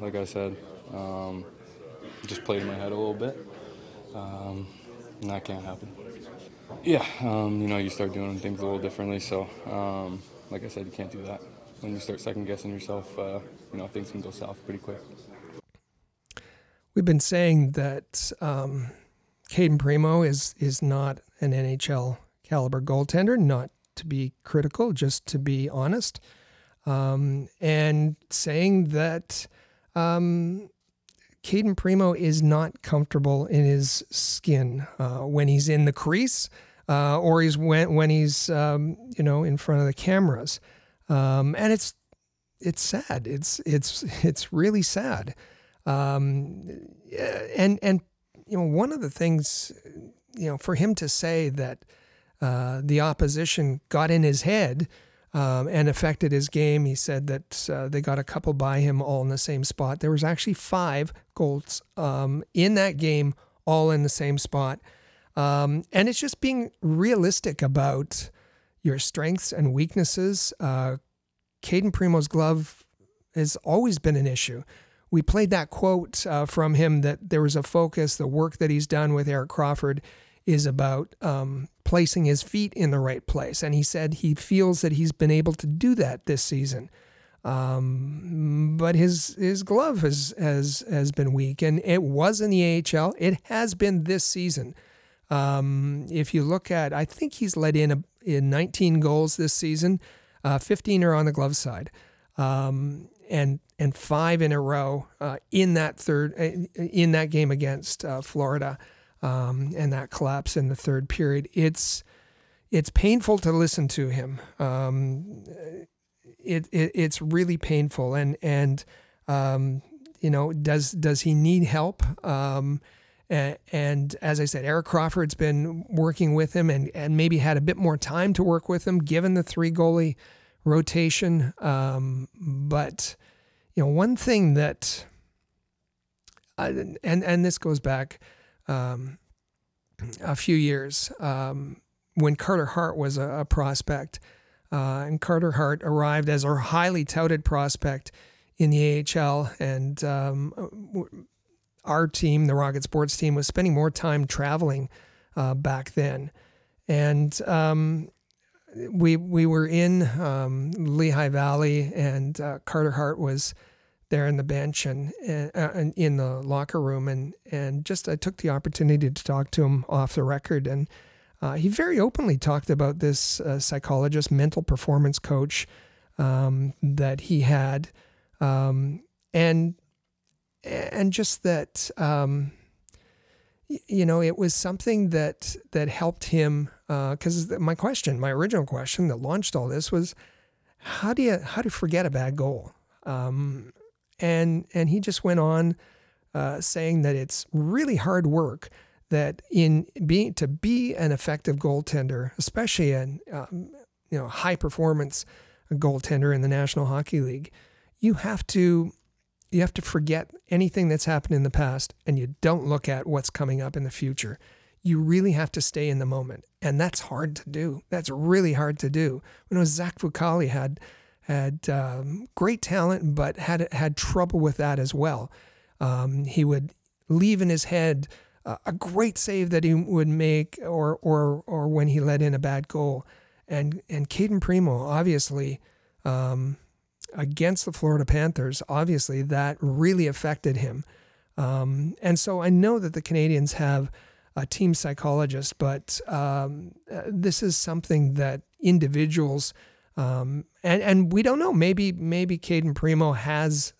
Like I said, just played in my head a little bit. And that can't happen. Yeah, you start doing things a little differently. So, like I said, you can't do that. When you start second-guessing yourself, things can go south pretty quick. We've been saying that Cayden Primeau is not an NHL caliber goaltender, not to be critical, just to be honest, and saying that Cayden Primeau is not comfortable in his skin when he's in the crease or he's when he's in front of the cameras, and it's sad. It's really sad. And one of the things, for him to say that the opposition got in his head and affected his game, he said that they got a couple by him all in the same spot. There was actually 5 goals in that game, all in the same spot. And it's just being realistic about your strengths and weaknesses. Cayden Primeau's glove has always been an issue. We played that quote from him that there was a focus. The work that he's done with Eric Crawford is about placing his feet in the right place. And he said he feels that he's been able to do that this season. But his glove has been weak. And it was in the AHL. It has been this season. If you look at, I think he's let in 19 goals this season. 15 are on the glove side. And 5 in a row in that game against Florida, and that collapse in the third period. It's painful to listen to him. It's really painful, and does he need help? And as I said, Eric Crawford's been working with him, and maybe had a bit more time to work with him given the 3 goalie rotation, but. One thing that, and this goes back a few years, when Carter Hart was a prospect, and Carter Hart arrived as a highly touted prospect in the AHL, and our team, the Rocket Sports team, was spending more time traveling back then, and we were in Lehigh Valley, and Carter Hart was there in the bench and in the locker room, and I took the opportunity to talk to him off the record, and he very openly talked about this psychologist, mental performance coach that he had, and just that it was something that helped him. Because my original question that launched all this was, how do you forget a bad goal? And he just went on saying that it's really hard work, that to be an effective goaltender, especially an high performance goaltender in the National Hockey League, you have to forget anything that's happened in the past, and you don't look at what's coming up in the future. You really have to stay in the moment. And that's hard to do. That's really hard to do. When it was Zach Fucali had great talent, but had trouble with that as well. He would leave in his head a great save that he would make or when he let in a bad goal. And Cayden Primeau, obviously, against the Florida Panthers, obviously that really affected him. And so I know that the Canadiens have a team psychologist, but this is something that individuals and we don't know. Maybe Cayden Primeau has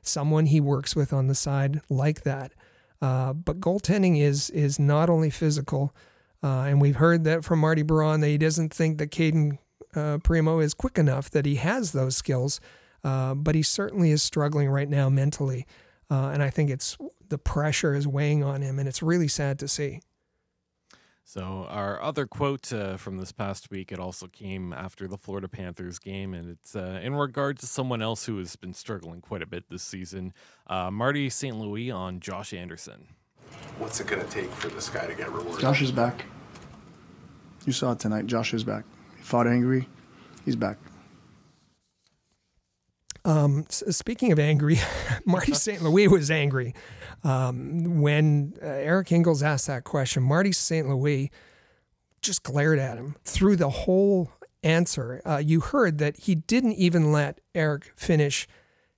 someone he works with on the side like that. But goaltending is not only physical, and we've heard that from Marty Baron that he doesn't think that Cayden Primeau is quick enough, that he has those skills, but he certainly is struggling right now mentally, and I think the pressure is weighing on him, and it's really sad to see. So our other quote from this past week, it also came after the Florida Panthers game, and it's in regard to someone else who has been struggling quite a bit this season, Marty St. Louis on Josh Anderson. What's it going to take for this guy to get rewarded? Josh is back. You saw it tonight. Josh is back. He fought angry. He's back. Speaking of angry, Marty St. Louis was angry. When Eric Ingles asked that question, Marty St. Louis just glared at him through the whole answer. You heard that he didn't even let Eric finish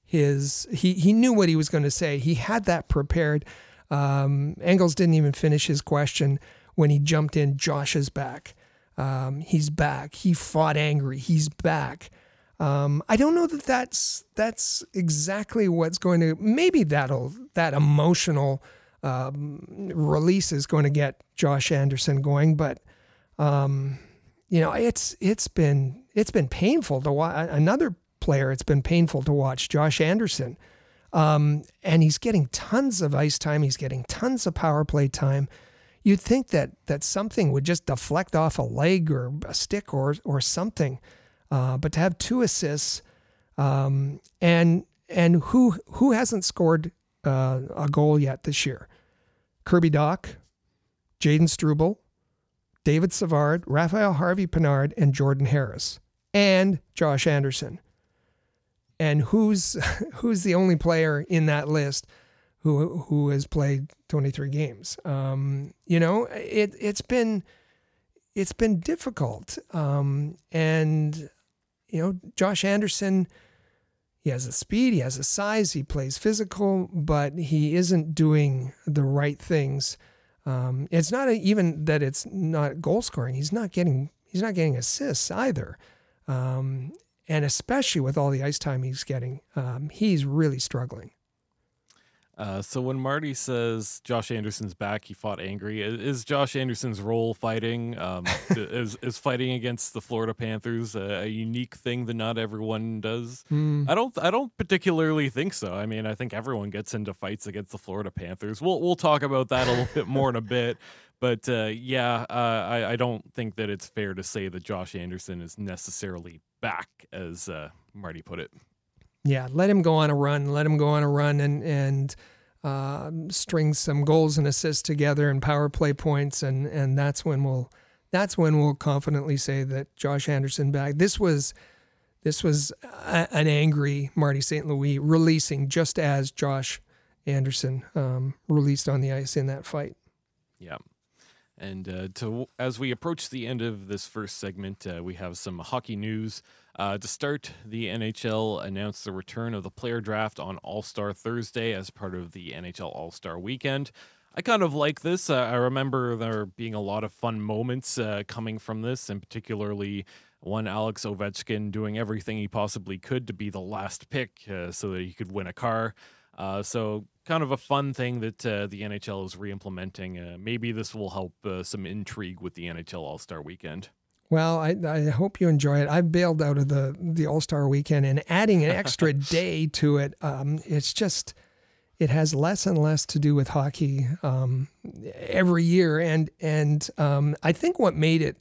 his, he knew what he was going to say. He had that prepared. Ingles didn't even finish his question when he jumped in. Josh is back. He's back. He fought angry. He's back. I don't know that that's exactly what's going to, maybe that emotional release is going to get Josh Anderson going, but it's been painful to watch. Another player, it's been painful to watch, Josh Anderson, and he's getting tons of ice time, he's getting tons of power play time. You'd think that something would just deflect off a leg or a stick or something. But to have 2 assists, and who hasn't scored a goal yet this year? Kirby Doc, Jaden Struble, David Savard, Raphael Harvey-Pinard, and Jordan Harris, and Josh Anderson. And who's the only player in that list who has played 23 games? It's been difficult. Josh Anderson, he has the speed, he has the size, he plays physical, but he isn't doing the right things. It's not even that it's not goal scoring. He's not getting assists either. And especially with all the ice time he's getting, he's really struggling. So when Marty says Josh Anderson's back, he fought angry. Is Josh Anderson's role fighting? Is fighting against the Florida Panthers a unique thing that not everyone does? I don't particularly think so. I mean, I think everyone gets into fights against the Florida Panthers. We'll talk about that a little bit more in a bit. But I don't think that it's fair to say that Josh Anderson is necessarily back, as Marty put it. Yeah, let him go on a run. Let him go on a run and string some goals and assists together and power play points, and that's when we'll confidently say that Josh Anderson back. This was an angry Marty St. Louis releasing, just as Josh Anderson released on the ice in that fight. Yeah. And as we approach the end of this first segment, we have some hockey news. To start, the NHL announced the return of the player draft on All-Star Thursday as part of the NHL All-Star Weekend. I kind of like this. I remember there being a lot of fun moments coming from this, and particularly one Alex Ovechkin doing everything he possibly could to be the last pick so that he could win a car. So kind of a fun thing that the NHL is re-implementing. Maybe this will help some intrigue with the NHL All-Star Weekend. Well, I hope you enjoy it. I've bailed out of the All-Star Weekend, and adding an extra day to it, it's just, it has less and less to do with hockey every year. And I think what made it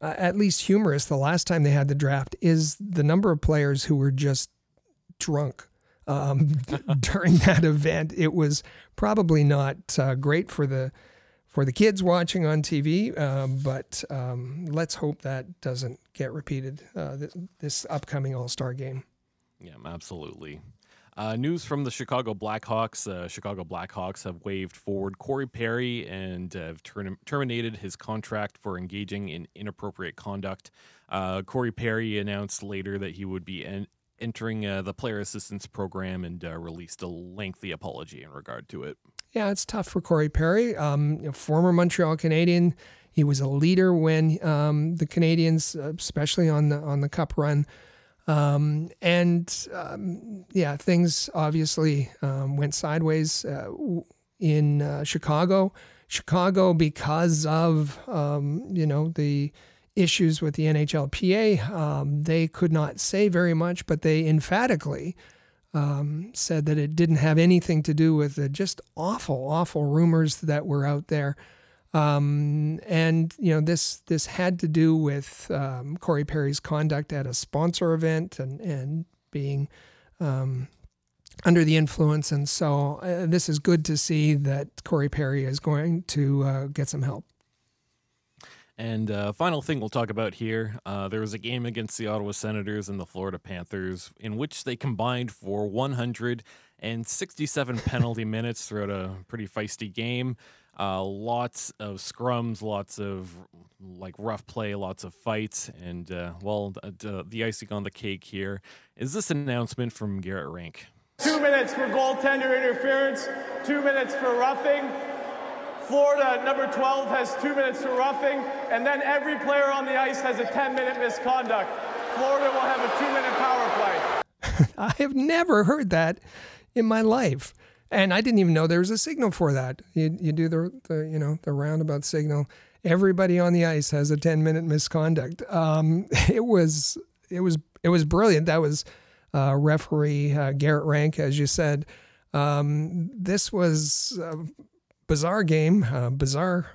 at least humorous the last time they had the draft is the number of players who were just drunk during that event. It was probably not great for the kids watching on TV, but let's hope that doesn't get repeated this upcoming All-Star game. Yeah, absolutely. News from the Chicago Blackhawks. Chicago Blackhawks have waived forward Corey Perry and have terminated his contract for engaging in inappropriate conduct. Corey Perry announced later that he would be entering the player assistance program and released a lengthy apology in regard to it. Yeah, it's tough for Corey Perry, a former Montreal Canadian. He was a leader when the Canadiens, especially on the cup run, things obviously went sideways in Chicago. Chicago, because of the issues with the NHLPA, they could not say very much, but they emphatically said that it didn't have anything to do with the just awful rumors that were out there And, you know, this had to do with Corey Perry's conduct at a sponsor event and being under the influence. And so this is good to see that Corey Perry is going to get some help. And final thing we'll talk about here, there was a game against the Ottawa Senators and the Florida Panthers in which they combined for 167 penalty minutes throughout a pretty feisty game. Lots of scrums, lots of like rough play, lots of fights. And the icing on the cake here is this announcement from Garrett Rank. 2 minutes for goaltender interference, 2 minutes for roughing. Florida, number 12, has 2 minutes for roughing, and then every player on the ice has a 10-minute misconduct. Florida will have a 2-minute power play. I have never heard that in my life, and I didn't even know there was a signal for that. You do the roundabout signal. Everybody on the ice has a 10-minute misconduct. It was brilliant. That was referee Garrett Rank, as you said. This was. Bizarre game, bizarre,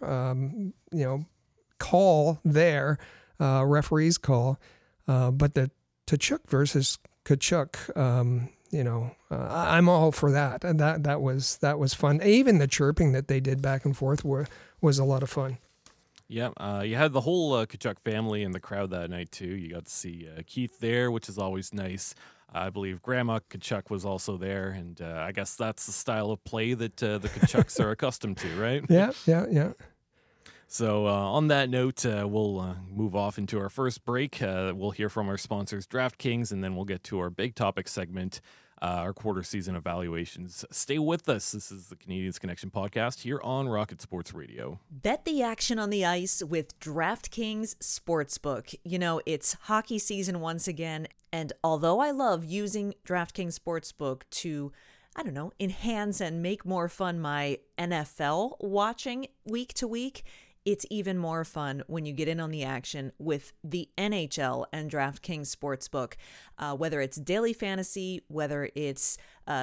call there, referee's call. But the Tkachuk versus Tkachuk, I'm all for that. And that was fun. Even the chirping that they did back and forth was a lot of fun. Yeah, you had the whole Tkachuk family in the crowd that night, too. You got to see Keith there, which is always nice. I believe Grandma Tkachuk was also there, and I guess that's the style of play that the Tkachuks are accustomed to, right? Yeah. So on that note, we'll move off into our first break. We'll hear from our sponsors, DraftKings, and then we'll get to our big topic segment, our quarter season evaluations. Stay with us. This is the Canadiens Connection podcast here on Rocket Sports Radio. Bet the action on the ice with DraftKings Sportsbook. You know, it's hockey season once again, and although I love using DraftKings Sportsbook to, enhance and make more fun my NFL watching week to week, it's even more fun when you get in on the action with the NHL and DraftKings Sportsbook. Whether it's daily fantasy, whether it's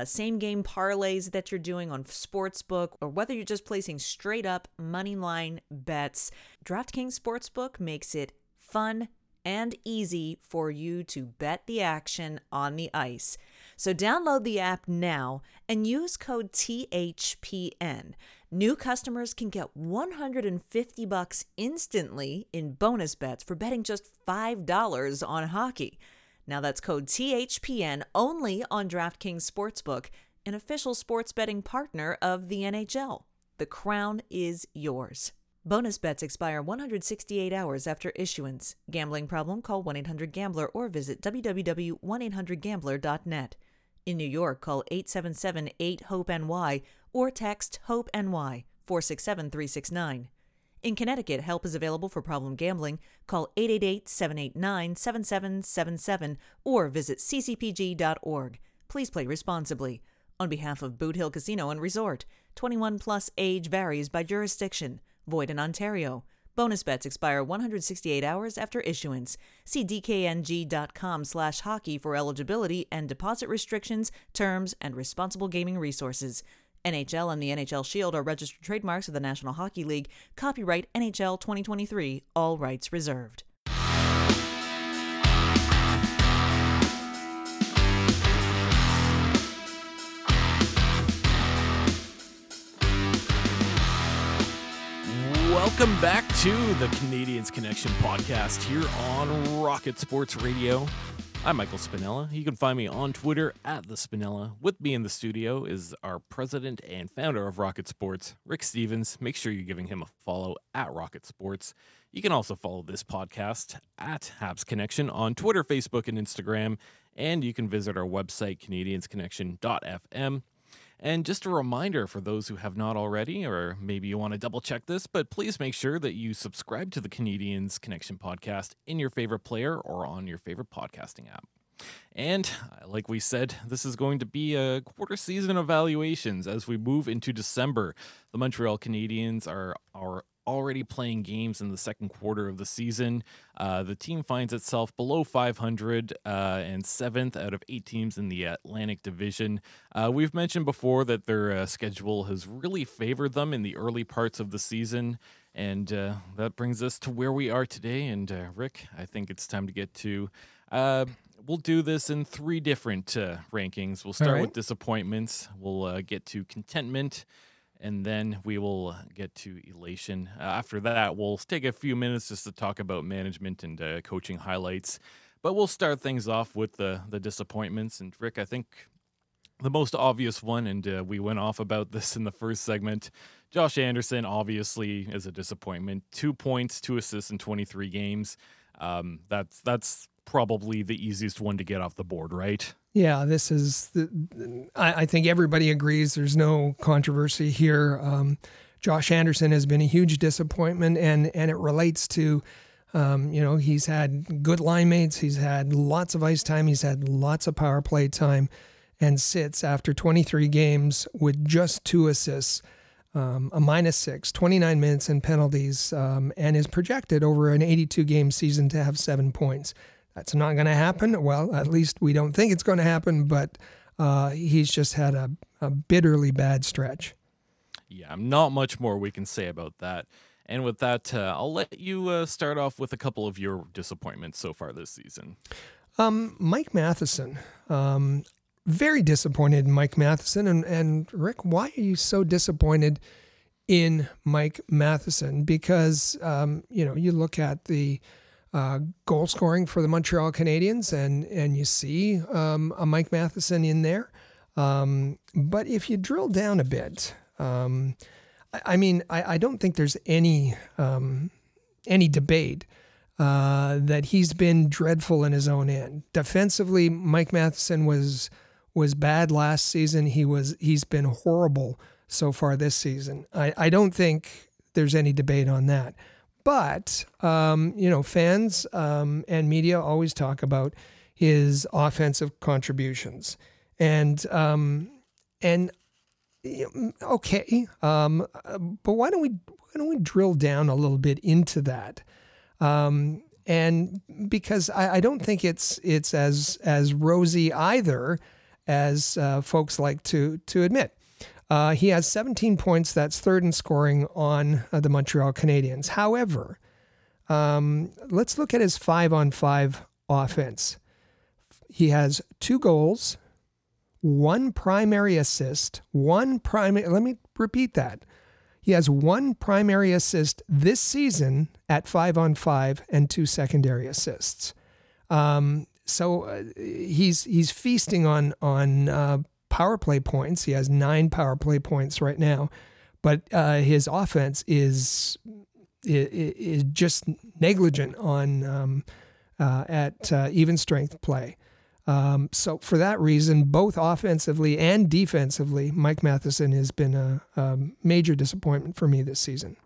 same-game parlays that you're doing on Sportsbook, or whether you're just placing straight-up money-line bets, DraftKings Sportsbook makes it fun and easy for you to bet the action on the ice. So download the app now and use code THPN. New customers can get $150 instantly in bonus bets for betting just $5 on hockey. Now that's code THPN only on DraftKings Sportsbook, an official sports betting partner of the NHL. The crown is yours. Bonus bets expire 168 hours after issuance. Gambling problem? Call 1-800-GAMBLER or visit www.1800gambler.net. In New York, call 877-8-HOPE-NY or text HOPE-NY 467-369. In Connecticut, help is available for problem gambling. Call 888-789-7777 or visit ccpg.org. Please play responsibly. On behalf of Boot Hill Casino and Resort, 21 plus age varies by jurisdiction. Void in Ontario. Bonus bets expire 168 hours after issuance. See dkng.com/hockey for eligibility and deposit restrictions, terms, and responsible gaming resources. NHL and the NHL Shield are registered trademarks of the National Hockey League. Copyright NHL 2023. All rights reserved. Welcome back to the Canadiens Connection podcast here on Rocket Sports Radio. I'm Michael Spinella. You can find me on Twitter at The Spinella. With me in the studio is our president and founder of Rocket Sports, Rick Stevens. Make sure you're giving him a follow at Rocket Sports. You can also follow this podcast at Habs Connection on Twitter, Facebook, and Instagram. And you can visit our website, CanadiensConnection.fm. And just a reminder for those who have not already, or maybe you want to double check this, but please make sure that you subscribe to the Canadiens Connection podcast in your favorite player or on your favorite podcasting app. And like we said, this is going to be a quarter season evaluations as we move into December. The Montreal Canadiens are our already playing games in the second quarter of the season. The team finds itself below 500 and 7th out of 8 teams in the Atlantic Division. We've mentioned before that their schedule has really favored them in the early parts of the season, and that brings us to where we are today. And Rick, I think it's time to get to... we'll do this in 3 different rankings. We'll start with disappointments. We'll get to contentment, and then we will get to elation. After that, we'll take a few minutes just to talk about management and coaching highlights. But we'll start things off with the disappointments. And Rick, I think the most obvious one, and we went off about this in the first segment, Josh Anderson obviously is a disappointment. 2 points, 2 assists in 23 games. That's probably the easiest one to get off the board, right? Yeah, this is, I think everybody agrees. There's no controversy here. Josh Anderson has been a huge disappointment, and it relates to, he's had good line mates. He's had lots of ice time. He's had lots of power play time, and sits after 23 games with just 2 assists, a -6, 29 minutes in penalties, and is projected over an 82-game season to have 7 points. That's not going to happen. Well, at least we don't think it's going to happen, but he's just had a bitterly bad stretch. Yeah, not much more we can say about that. And with that, I'll let you start off with a couple of your disappointments so far this season. Mike Matheson. Very disappointed in Mike Matheson. And Rick, why are you so disappointed in Mike Matheson? Because, you look at the... goal scoring for the Montreal Canadiens, and you see a Mike Matheson in there. But if you drill down a bit, I don't think there's any debate that he's been dreadful in his own end. Defensively, Mike Matheson was bad last season. He's been horrible so far this season. I don't think there's any debate on that. But, fans and media always talk about his offensive contributions. But why don't we drill down a little bit into that? And because I don't think it's as rosy either as folks like to admit. He has 17 points. That's third in scoring on the Montreal Canadiens. However, let's look at his 5-on-5 offense. He has 2 goals, 1 primary assist, let me repeat that. He has 1 primary assist this season at 5-on-5 and 2 secondary assists. He's feasting on power play points. He has 9 power play points right now, but his offense is just negligent on at even strength play. So for that reason, both offensively and defensively, Mike Matheson has been a major disappointment for me this season.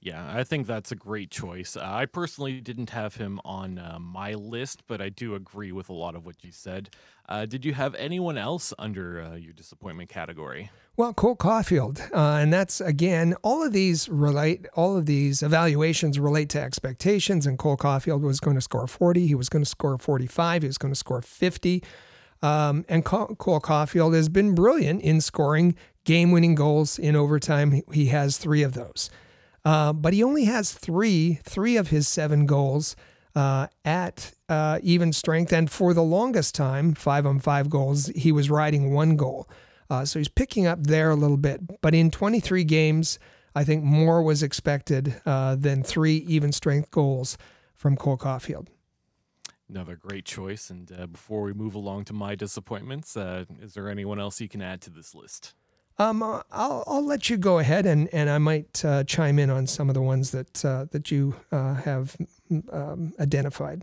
Yeah, I think that's a great choice. I personally didn't have him on my list, but I do agree with a lot of what you said. Did you have anyone else under your disappointment category? Well, Cole Caulfield. And that's, again, all of these evaluations relate to expectations, and Cole Caulfield was going to score 40. He was going to score 45. He was going to score 50. And Cole Caulfield has been brilliant in scoring game-winning goals in overtime. He has 3 of those. But he only has three of his 7 goals at even strength. And for the longest time, 5-on-5 goals, he was riding 1 goal. So he's picking up there a little bit. But in 23 games, I think more was expected than 3 even strength goals from Cole Caulfield. Another great choice. And before we move along to my disappointments, is there anyone else you can add to this list? I'll let you go ahead, and I might chime in on some of the ones that you have identified.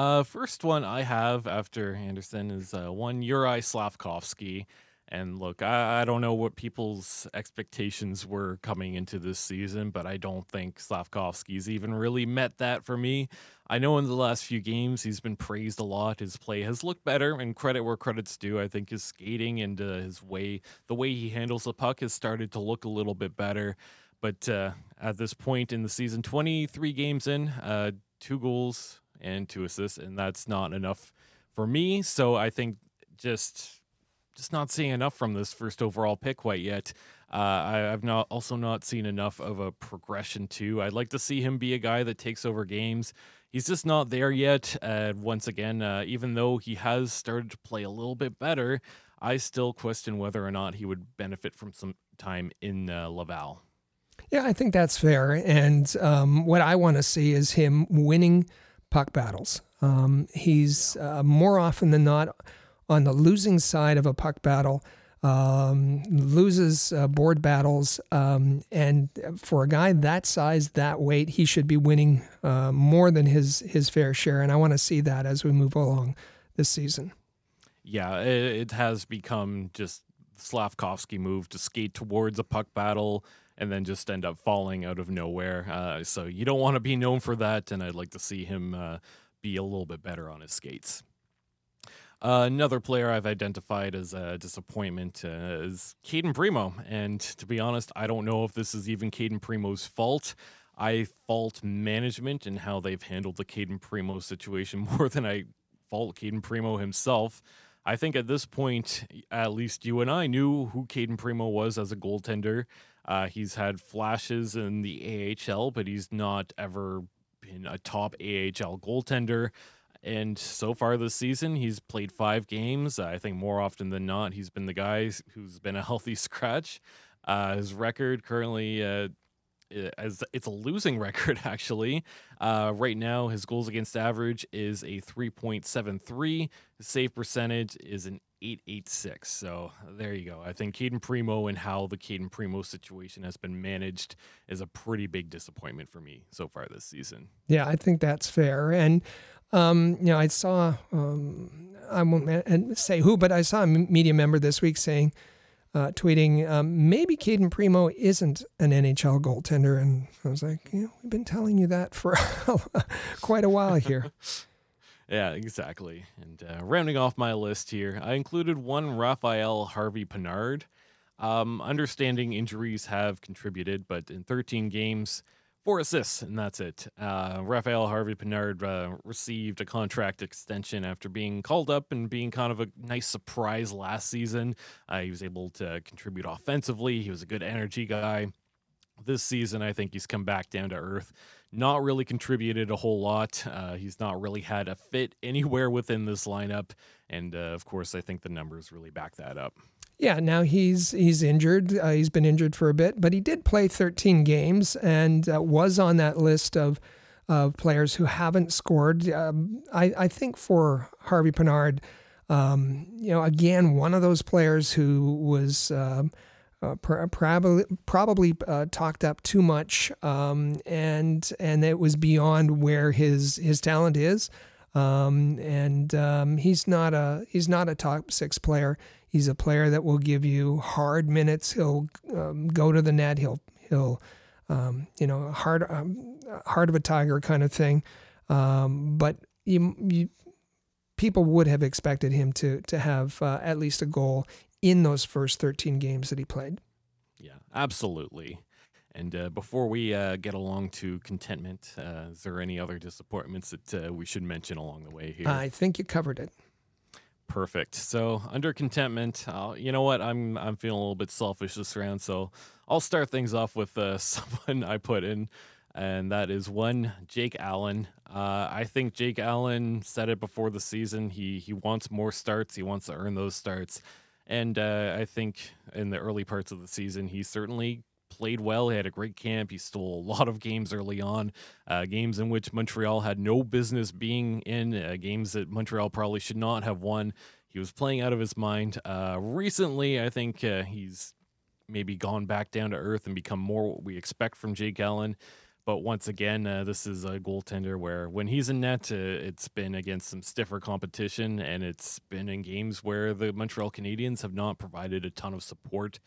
First one I have after Anderson is one Juraj Slafkovský. And look, I don't know what people's expectations were coming into this season, but I don't think Slafkovský's even really met that for me. I know in the last few games he's been praised a lot. His play has looked better, and credit where credit's due. I think his skating and the way he handles the puck has started to look a little bit better. But at this point in the season, 23 games in, 2 goals and 2 assists, and that's not enough for me. So I think just not seeing enough from this first overall pick quite yet. I've also not seen enough of a progression too. I'd like to see him be a guy that takes over games. He's just not there yet. Once again, even though he has started to play a little bit better, I still question whether or not he would benefit from some time in Laval. Yeah, I think that's fair. And what I want to see is him winning puck battles. He's more often than not on the losing side of a puck battle, loses board battles. And for a guy that size, that weight, he should be winning more than his fair share. And I want to see that as we move along this season. Yeah, it has become just Slavkovsky move to skate towards a puck battle and then just end up falling out of nowhere. So you don't want to be known for that, and I'd like to see him be a little bit better on his skates. Another player I've identified as a disappointment is Cayden Primeau. And to be honest, I don't know if this is even Cayden Primeau's fault. I fault management and how they've handled the Cayden Primeau situation more than I fault Cayden Primeau himself. I think at this point, at least you and I knew who Cayden Primeau was as a goaltender. He's had flashes in the AHL, but he's not ever been a top AHL goaltender. And so far this season, he's played 5 games. I think more often than not, he's been the guy who's been a healthy scratch. His record currently, it's a losing record, actually. Right now, his goals against average is a 3.73. His save percentage is an 8.86. So there you go. I think Cayden Primeau and how the Cayden Primeau situation has been managed is a pretty big disappointment for me so far this season. Yeah, I think that's fair. And I saw, I won't say who, but I saw a media member this week saying, tweeting, maybe Cayden Primeau isn't an NHL goaltender. And I was like, we've been telling you that for quite a while here. Yeah, exactly. And rounding off my list here, I included one Raphael Harvey-Pinard. Understanding injuries have contributed, but in 13 games, 4 assists, and that's it. Raphael Harvey-Pinard received a contract extension after being called up and being kind of a nice surprise last season. He was able to contribute offensively. He was a good energy guy. This season, I think he's come back down to earth. Not really contributed a whole lot. He's not really had a fit anywhere within this lineup. And, of course, I think the numbers really back that up. Yeah, now he's injured. He's been injured for a bit, but he did play 13 games and was on that list of players who haven't scored. I think for Harvey-Pinard, again, one of those players who was probably talked up too much, and it was beyond where his talent is. He's not a top 6 player. He's a player that will give you hard minutes. He'll go to the net. He'll heart of a tiger kind of thing. But people would have expected him to have at least a goal in those first 13 games that he played. Yeah, absolutely. And before we get along to contentment, is there any other disappointments that we should mention along the way here? I think you covered it. Perfect. So under contentment, you know what? I'm feeling a little bit selfish this round, so I'll start things off with someone I put in, and that is one Jake Allen. I think Jake Allen said it before the season. He wants more starts. He wants to earn those starts, and I think in the early parts of the season, he certainly played well. He had a great camp. He stole a lot of games early on, games in which Montreal had no business being in, games that Montreal probably should not have won. He was playing out of his mind. Recently, I think he's maybe gone back down to earth and become more what we expect from Jake Allen. But once again, this is a goaltender where when he's in net, it's been against some stiffer competition, and it's been in games where the Montreal Canadiens have not provided a ton of support.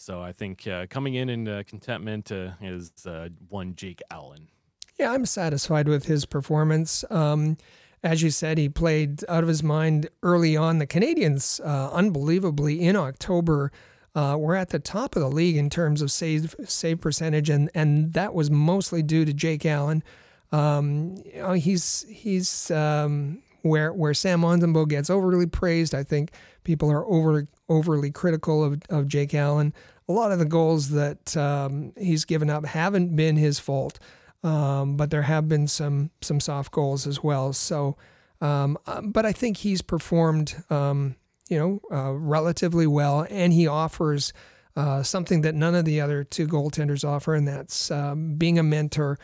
So I think coming in contentment is one Jake Allen. Yeah, I'm satisfied with his performance. As you said, he played out of his mind early on. The Canadiens, unbelievably, in October, We're at the top of the league in terms of save percentage, and that was mostly due to Jake Allen. He's where Sam Montembeault gets overly praised. I think people are overly critical of Jake Allen. A lot of the goals that he's given up haven't been his fault, but there have been some soft goals as well. So, but I think he's performed relatively well, and he offers something that none of the other two goaltenders offer, and that's being a mentor,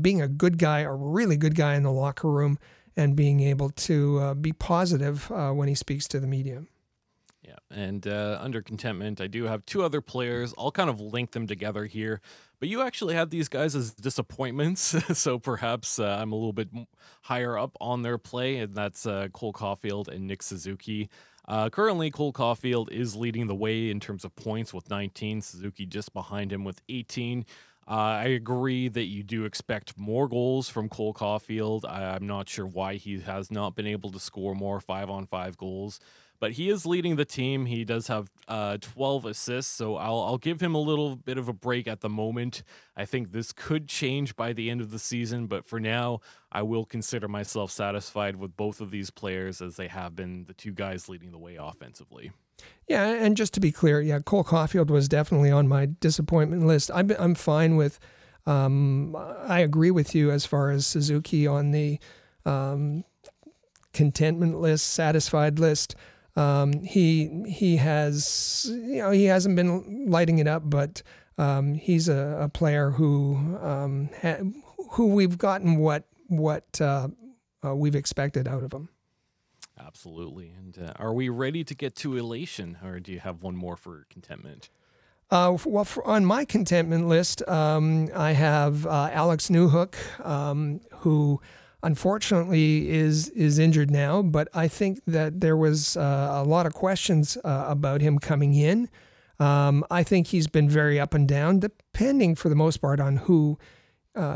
being a good guy, a really good guy in the locker room, and being able to be positive when he speaks to the media. Yeah, and under contentment, I do have two other players. I'll kind of link them together here, but you actually had these guys as disappointments, so perhaps I'm a little bit higher up on their play, and that's Cole Caulfield and Nick Suzuki. Currently, Cole Caulfield is leading the way in terms of points with 19, Suzuki just behind him with 18. I agree that you do expect more goals from Cole Caulfield. I'm not sure why he has not been able to score more 5-on-5 goals, but he is leading the team. He does have 12 assists, so I'll give him a little bit of a break at the moment. I think this could change by the end of the season, but for now, I will consider myself satisfied with both of these players as they have been the two guys leading the way offensively. Yeah, and just to be clear, Cole Caulfield was definitely on my disappointment list. I'm fine with, I agree with you as far as Suzuki on the contentment list, satisfied list. He hasn't been lighting it up, but he's a player who we've gotten what we've expected out of him. Absolutely. And are we ready to get to elation, or do you have one more for contentment? On my contentment list, I have Alex Newhook, who unfortunately is injured now, but I think that there was a lot of questions about him coming in. I think he's been very up and down, depending for the most part on who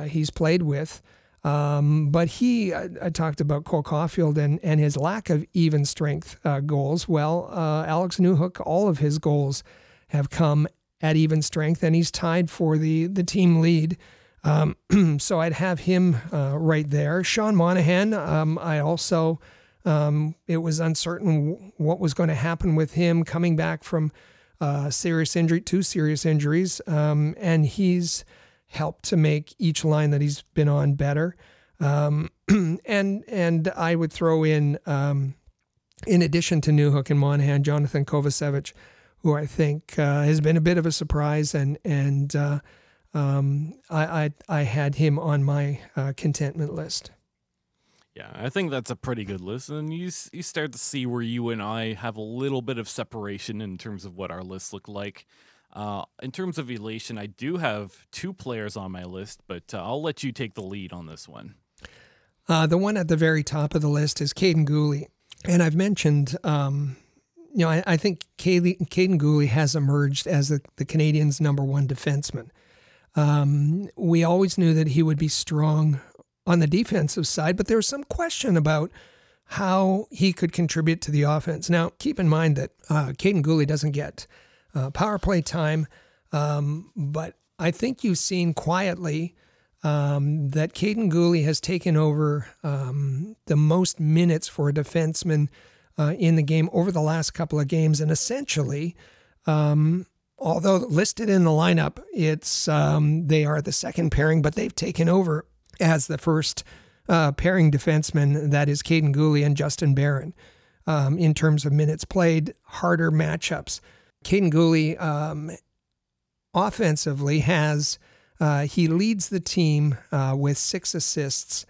he's played with. But I talked about Cole Caulfield and his lack of even strength goals. Well, Alex Newhook, all of his goals have come at even strength, and he's tied for the team lead. So I'd have him right there. Sean Monahan, I also, it was uncertain what was going to happen with him coming back from two serious injuries, and he's helped to make each line that he's been on better. And I would throw in addition to Newhook and Monahan, Jonathan Kovacevic, who I think has been a bit of a surprise, and I had him on my contentment list. Yeah, I think that's a pretty good list, and you start to see where you and I have a little bit of separation in terms of what our lists look like. In terms of elation, I do have two players on my list, but I'll let you take the lead on this one. The one at the very top of the list is Cayden Primeau. And I've mentioned, I think Cayden Primeau has emerged as the Canadiens' number one defenseman. We always knew that he would be strong on the defensive side, but there was some question about how he could contribute to the offense. Now, keep in mind that Cayden Primeau doesn't get power play time, but I think you've seen quietly that Cayden Primeau has taken over the most minutes for a defenseman in the game over the last couple of games, and essentially, although listed in the lineup, it's they are the second pairing, but they've taken over as the first pairing defenseman. That is Cayden Primeau and Justin Barron in terms of minutes played, harder matchups. Cayden Primeau, offensively he leads the team with 6 assists,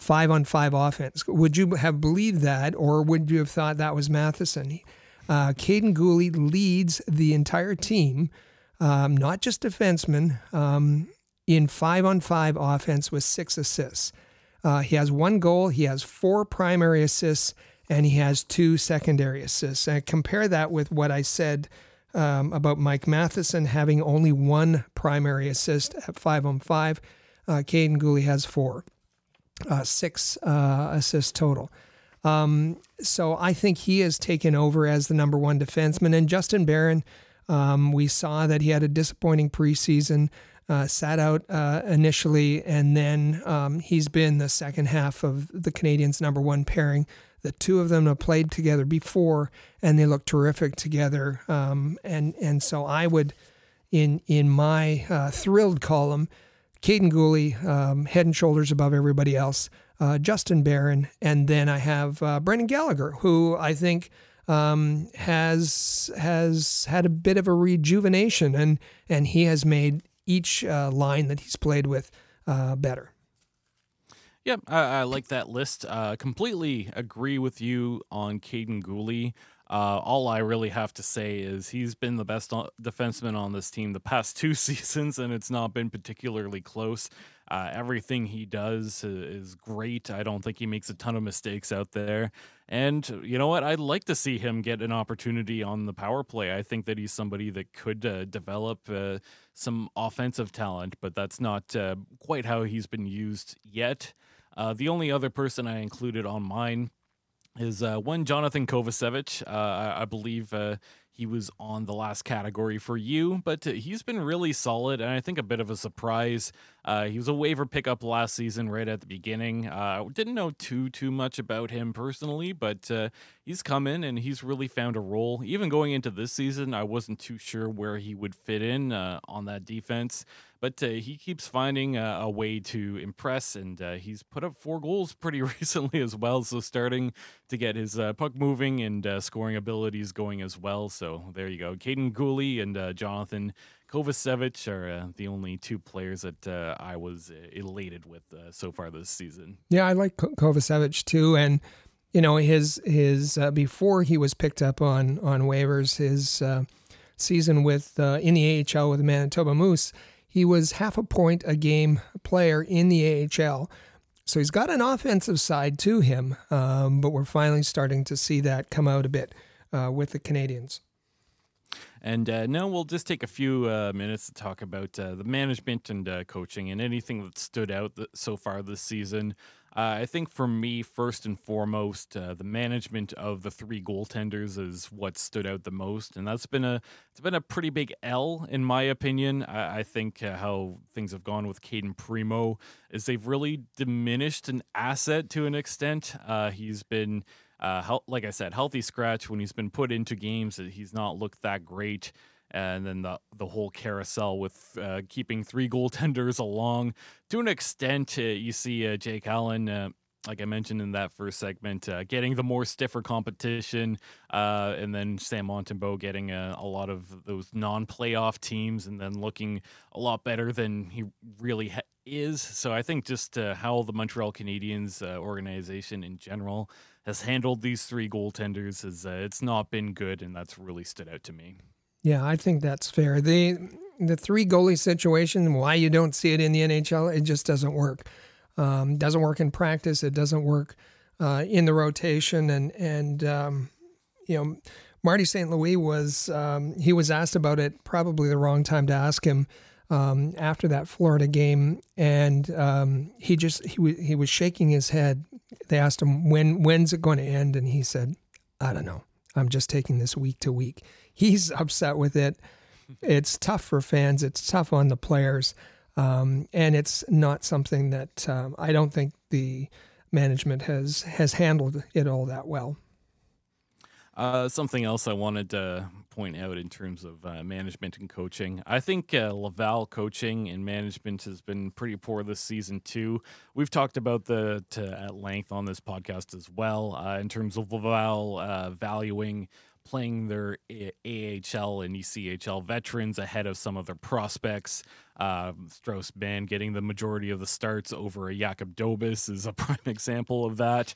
5-on-5 offense. Would you have believed that, or would you have thought that was Matheson? Cayden Primeau leads the entire team, not just defensemen, in 5-on-5 offense with 6 assists. He has 1 goal, he has 4 primary assists, and he has 2 secondary assists. And I compare that with what I said about Mike Matheson having only 1 primary assist at 5-on-5. Cayden Primeau has 4, 6 assists total. So I think he has taken over as the number one defenseman. And Justin Barron, We saw that he had a disappointing preseason, sat out initially, and then he's been the second half of the Canadiens' number one pairing. The two of them have played together before, and they look terrific together. And so I would, in my thrilled column, Cayden Primeau, head and shoulders above everybody else, Justin Barron, and then I have Brendan Gallagher, who I think has had a bit of a rejuvenation, and he has made each line that he's played with better. Yep, I like that list. Completely agree with you on Cayden Primeau. All I really have to say is he's been the best defenseman on this team the past two seasons, and it's not been particularly close. Everything he does is great. I don't think he makes a ton of mistakes out there. And you know what? I'd like to see him get an opportunity on the power play. I think that he's somebody that could develop some offensive talent, but that's not quite how he's been used yet. The only other person I included on mine is one Jonathan Kovacevic. I believe he was on the last category for you, but he's been really solid, and I think a bit of a surprise. He was a waiver pickup last season right at the beginning. Didn't know too much about him personally, but he's come in and he's really found a role. Even going into this season, I wasn't too sure where he would fit in on that defense, but he keeps finding a way to impress, and he's put up 4 goals pretty recently as well, so starting to get his puck moving and scoring abilities going as well. So there you go. Cayden Primeau and Jonathan Kovacevic are the only two players that I was elated with so far this season. Yeah, I like Kovacevic too, and you know his before he was picked up on waivers, his season with in the AHL with the Manitoba Moose, he was half a point a game player in the AHL. So he's got an offensive side to him, but we're finally starting to see that come out a bit with the Canadiens. And now we'll just take a few minutes to talk about the management and coaching and anything that stood out so far this season. I think for me, first and foremost, the management of the 3 goaltenders is what stood out the most, and that's been a pretty big L in my opinion. I think how things have gone with Cayden Primeau is they've really diminished an asset to an extent. He's been like I said, healthy scratch. When he's been put into games, he's not looked that great. And then the whole carousel with keeping 3 goaltenders along. To an extent, you see Jake Allen, like I mentioned in that first segment, getting the more stiffer competition. And then Sam Montembeault getting a lot of those non-playoff teams and then looking a lot better than he really is. So I think just how the Montreal Canadiens organization in general has handled these 3 goaltenders is it's not been good, and that's really stood out to me. Yeah, I think that's fair. The 3 goalie situation, why you don't see it in the NHL, it just doesn't work. Doesn't work in practice. It doesn't work in the rotation. And you know, Marty St. Louis was he was asked about it. Probably the wrong time to ask him after that Florida game, and he was shaking his head. They asked him when's it going to end, and he said, "I don't know. I'm just taking this week to week." He's upset with it. It's tough for fans. It's tough on the players. And it's not something that I don't think the management has handled it all that well. Something else I wanted to point out in terms of management and coaching. I think Laval coaching and management has been pretty poor this season too. We've talked about that at length on this podcast as well in terms of Laval valuing playing their AHL and ECHL veterans ahead of some of their prospects. Strauss-Bann getting the majority of the starts over Jakob Dobis is a prime example of that.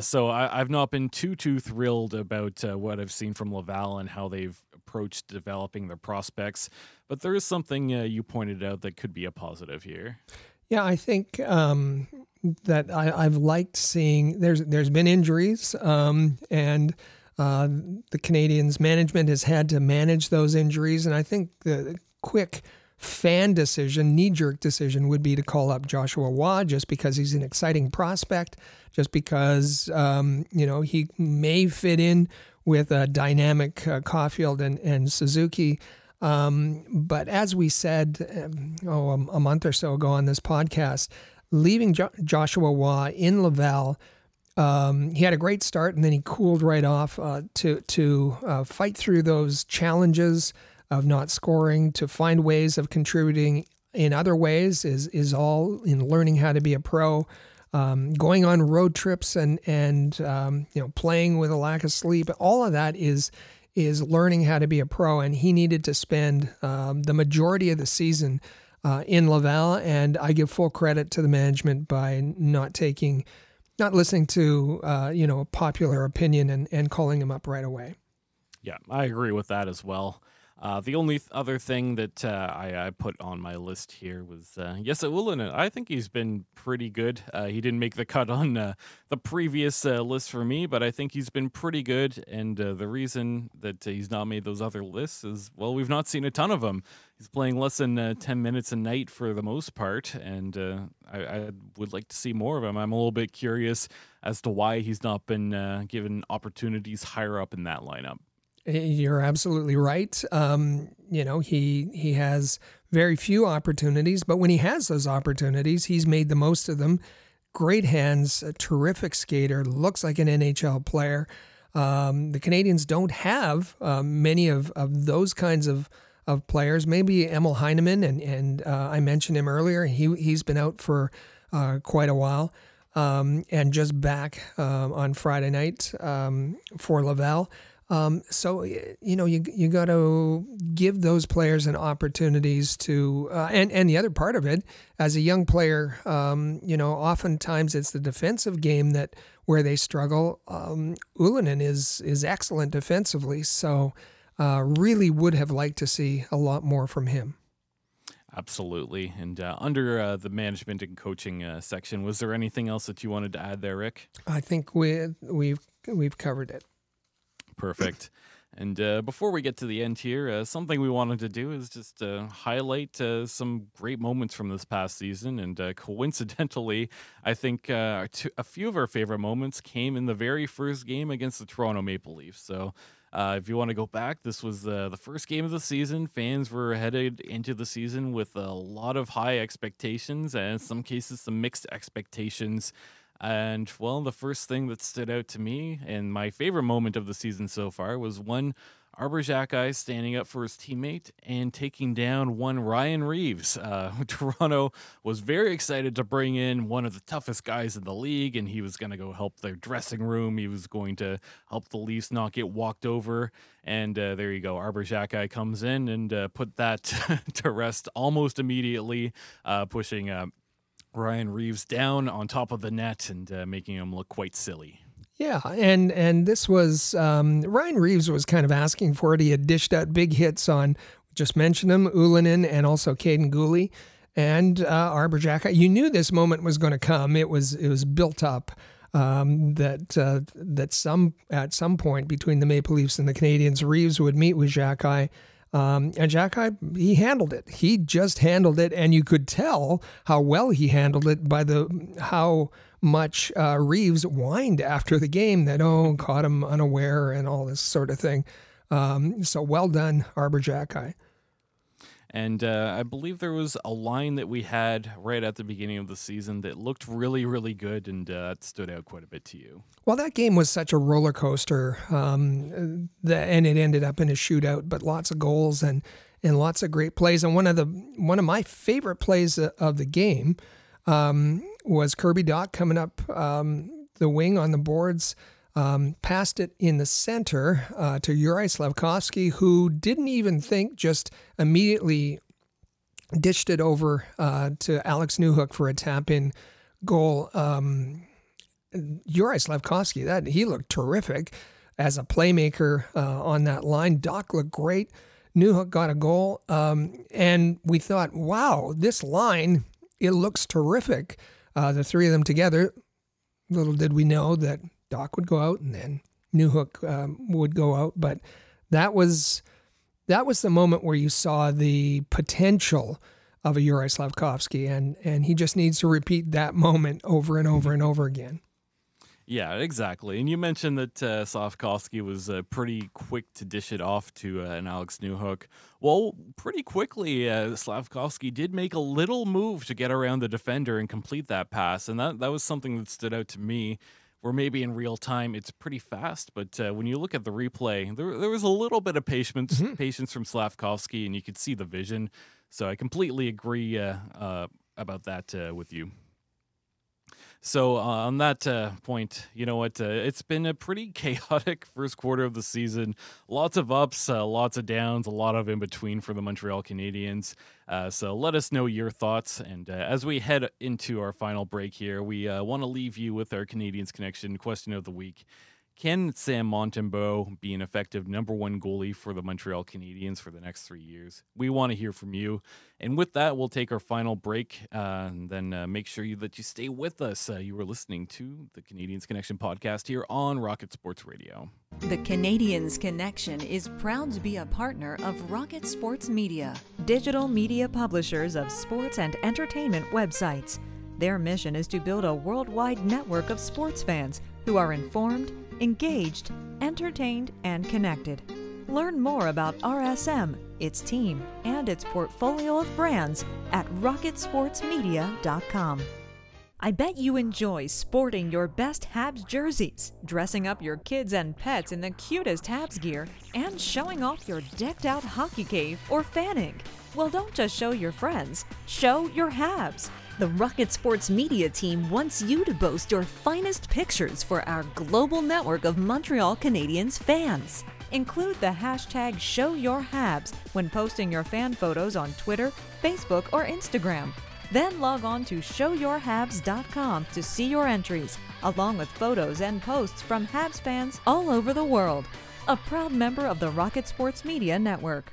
So I've not been too thrilled about what I've seen from Laval and how they've approached developing their prospects. But there is something you pointed out that could be a positive here. Yeah, I think that I've liked seeing there's been injuries and the Canadiens' management has had to manage those injuries, and I think the quick fan decision, knee-jerk decision, would be to call up Joshua Waugh just because he's an exciting prospect, just because you know he may fit in with dynamic Caulfield and Suzuki. But as we said a month or so ago on this podcast, leaving Joshua Waugh in Laval, he had a great start and then he cooled right off to fight through those challenges of not scoring, to find ways of contributing in other ways is all in learning how to be a pro, going on road trips and playing with a lack of sleep. All of that is learning how to be a pro, and he needed to spend the majority of the season in Laval, and I give full credit to the management by not listening to popular opinion and calling him up right away. Yeah, I agree with that as well. The only other thing that I put on my list here was Jesse Ulinen. I think he's been pretty good. He didn't make the cut on the previous list for me, but I think he's been pretty good. And the reason that he's not made those other lists is, well, we've not seen a ton of him. He's playing less than 10 minutes a night for the most part, and I would like to see more of him. I'm a little bit curious as to why he's not been given opportunities higher up in that lineup. You're absolutely right. He has very few opportunities, but when he has those opportunities, he's made the most of them. Great hands, a terrific skater, looks like an NHL player. The Canadiens don't have many of those kinds of players. Maybe Emil Heineman, and I mentioned him earlier. He's been out for quite a while, and just back on Friday night for Laval. You got to give those players an opportunities to, and the other part of it, as a young player, oftentimes it's the defensive game where they struggle. Ulinen is excellent defensively, so really would have liked to see a lot more from him. Absolutely. And under the management and coaching section, was there anything else that you wanted to add there, Rick? I think we've covered it. Perfect. And before we get to the end here, something we wanted to do is just highlight some great moments from this past season. And coincidentally, I think a few of our favorite moments came in the very first game against the Toronto Maple Leafs. So if you want to go back, this was the first game of the season. Fans were headed into the season with a lot of high expectations and in some cases some mixed expectations. And, well, the first thing that stood out to me and my favorite moment of the season so far was one Arbor Jacki standing up for his teammate and taking down one Ryan Reeves. Toronto was very excited to bring in one of the toughest guys in the league, and he was going to go help their dressing room. He was going to help the Leafs not get walked over. And there you go. Arbor Jacki comes in and put that to rest almost immediately, pushing Ryan Reeves down on top of the net and making him look quite silly. Yeah, and this was Ryan Reeves was kind of asking for it. He had dished out big hits on, just mentioned him, Ulinen and also Cayden Primeau and Arbor Jacki. You knew this moment was going to come. It was built up that at some point between the Maple Leafs and the Canadiens, Reeves would meet with Jacki. And Jacki, he handled it. He just handled it, and you could tell how well he handled it by how much Reeves whined after the game that, caught him unaware and all this sort of thing. So well done, Arbor Jacki. And I believe there was a line that we had right at the beginning of the season that looked really, really good, and that stood out quite a bit to you. Well, that game was such a roller coaster, and it ended up in a shootout, but lots of goals and lots of great plays. And one of my favorite plays of the game was Kirby Doc coming up the wing on the boards. Passed it in the center to Juraj Slafkovský, who didn't even think, just immediately ditched it over to Alex Newhook for a tap-in goal. Juraj Slafkovský, he looked terrific as a playmaker on that line. Doc looked great. Newhook got a goal, and we thought, wow, this line, it looks terrific. The three of them together, little did we know that Doc would go out, and then Newhook would go out. But that was the moment where you saw the potential of a Juraj Slafkovský, and he just needs to repeat that moment over and over and over again. Yeah, exactly. And you mentioned that Safkowski was pretty quick to dish it off to an Alex Newhook. Well, pretty quickly, Slavkovsky did make a little move to get around the defender and complete that pass, and that was something that stood out to me, where maybe in real time it's pretty fast, but when you look at the replay, there was a little bit of patience, patience from Slavkovsky, and you could see the vision. So I completely agree about that with you. So on that point, you know what? It's been a pretty chaotic first quarter of the season. Lots of ups, lots of downs, a lot of in between for the Montreal Canadiens. So let us know your thoughts. And as we head into our final break here, we want to leave you with our Canadiens Connection question of the week. Can Sam Montembeault be an effective number one goalie for the Montreal Canadiens for the next 3 years? We want to hear from you. And with that, we'll take our final break. And then make sure that you stay with us. You are listening to the Canadiens Connection podcast here on Rocket Sports Radio. The Canadiens Connection is proud to be a partner of Rocket Sports Media, digital media publishers of sports and entertainment websites. Their mission is to build a worldwide network of sports fans who are informed, engaged, entertained, and connected. Learn more about RSM, its team, and its portfolio of brands at rocketsportsmedia.com. I bet you enjoy sporting your best Habs jerseys, dressing up your kids and pets in the cutest Habs gear, and showing off your decked-out hockey cave or fan ink. Well, don't just show your friends, show your Habs. The Rocket Sports Media team wants you to boast your finest pictures for our global network of Montreal Canadiens fans. Include the hashtag #ShowYourHabs when posting your fan photos on Twitter, Facebook, or Instagram. Then log on to showyourhabs.com to see your entries, along with photos and posts from Habs fans all over the world. A proud member of the Rocket Sports Media Network.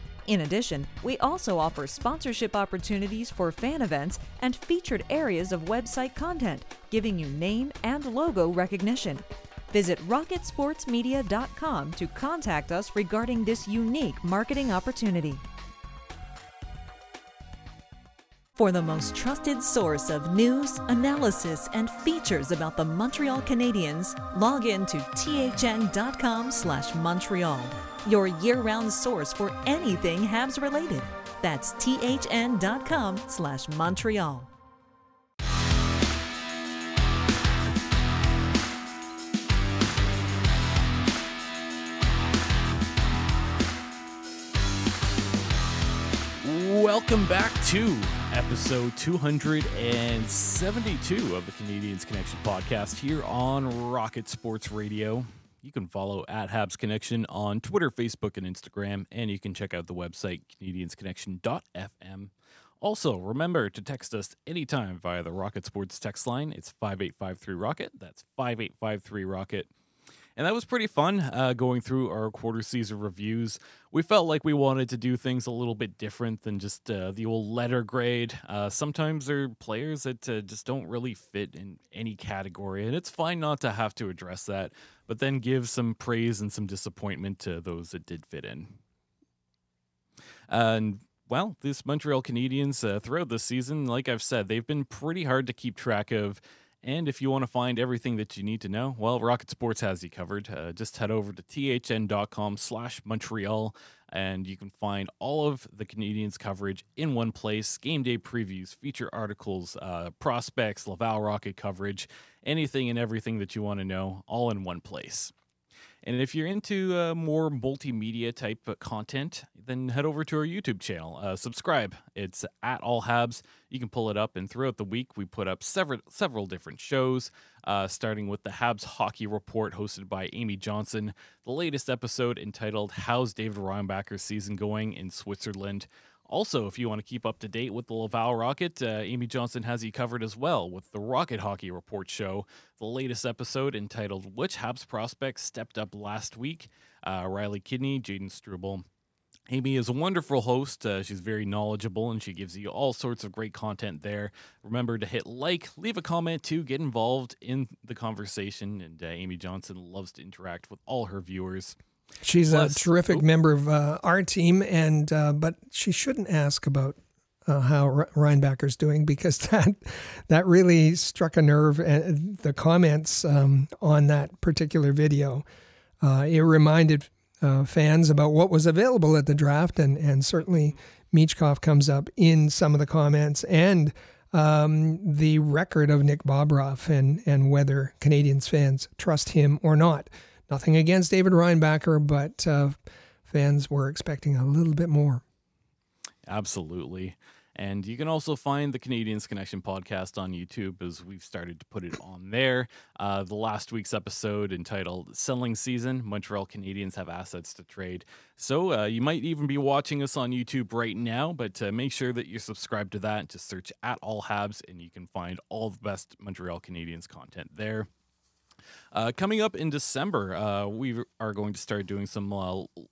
In addition, we also offer sponsorship opportunities for fan events and featured areas of website content, giving you name and logo recognition. Visit rocketsportsmedia.com to contact us regarding this unique marketing opportunity. For the most trusted source of news, analysis, and features about the Montreal Canadiens, log in to thn.com/Montreal. Your year-round source for anything Habs-related. That's thn.com/Montreal. Welcome back to episode 272 of the Canadiens Connection podcast here on Rocket Sports Radio. You can follow at Habs Connection on Twitter, Facebook, and Instagram, and you can check out the website, CanadiensConnection.fm. Also, remember to text us anytime via the Rocket Sports text line. It's 5853-ROCKET. That's 5853-ROCKET. And that was pretty fun going through our quarter season reviews. We felt like we wanted to do things a little bit different than just the old letter grade. Sometimes there are players that just don't really fit in any category, and it's fine not to have to address that, but then give some praise and some disappointment to those that did fit in. And well, this Montreal Canadiens throughout the season, like I've said, they've been pretty hard to keep track of. And if you want to find everything that you need to know, well, Rocket Sports has you covered. Just head over to thn.com/Montreal, and you can find all of the Canadiens coverage in one place. Game day previews, feature articles, prospects, Laval Rocket coverage, anything and everything that you want to know, all in one place. And if you're into more multimedia type content, then head over to our YouTube channel. Subscribe. It's at All Habs. You can pull it up, and throughout the week, we put up several different shows, starting with the Habs Hockey Report, hosted by Amy Johnson. The latest episode entitled "How's David Reinbacher's Season Going in Switzerland?" Also, if you want to keep up to date with the Laval Rocket, Amy Johnson has you covered as well with the Rocket Hockey Report show. The latest episode entitled "Which Habs Prospects Stepped Up Last Week?" Riley Kidney, Jaden Struble, Amy is a wonderful host. She's very knowledgeable, and she gives you all sorts of great content there. Remember to hit like, leave a comment too, get involved in the conversation. And Amy Johnson loves to interact with all her viewers. She's a terrific member of our team, and but she shouldn't ask about how Reinbacher's doing, because that really struck a nerve. The comments on that particular video, it reminded fans about what was available at the draft, and certainly Michkov comes up in some of the comments, and the record of Nick Bobroff and whether Canadiens fans trust him or not. Nothing against David Reinbacher, but fans were expecting a little bit more. Absolutely. And you can also find the Canadiens Connection podcast on YouTube, as we've started to put it on there. The last week's episode, entitled Selling Season, Montreal Canadiens Have Assets to Trade. So you might even be watching us on YouTube right now, but make sure that you're subscribed to that. Just search at All Habs, and you can find all the best Montreal Canadiens content there. Coming up in December, we are going to start doing some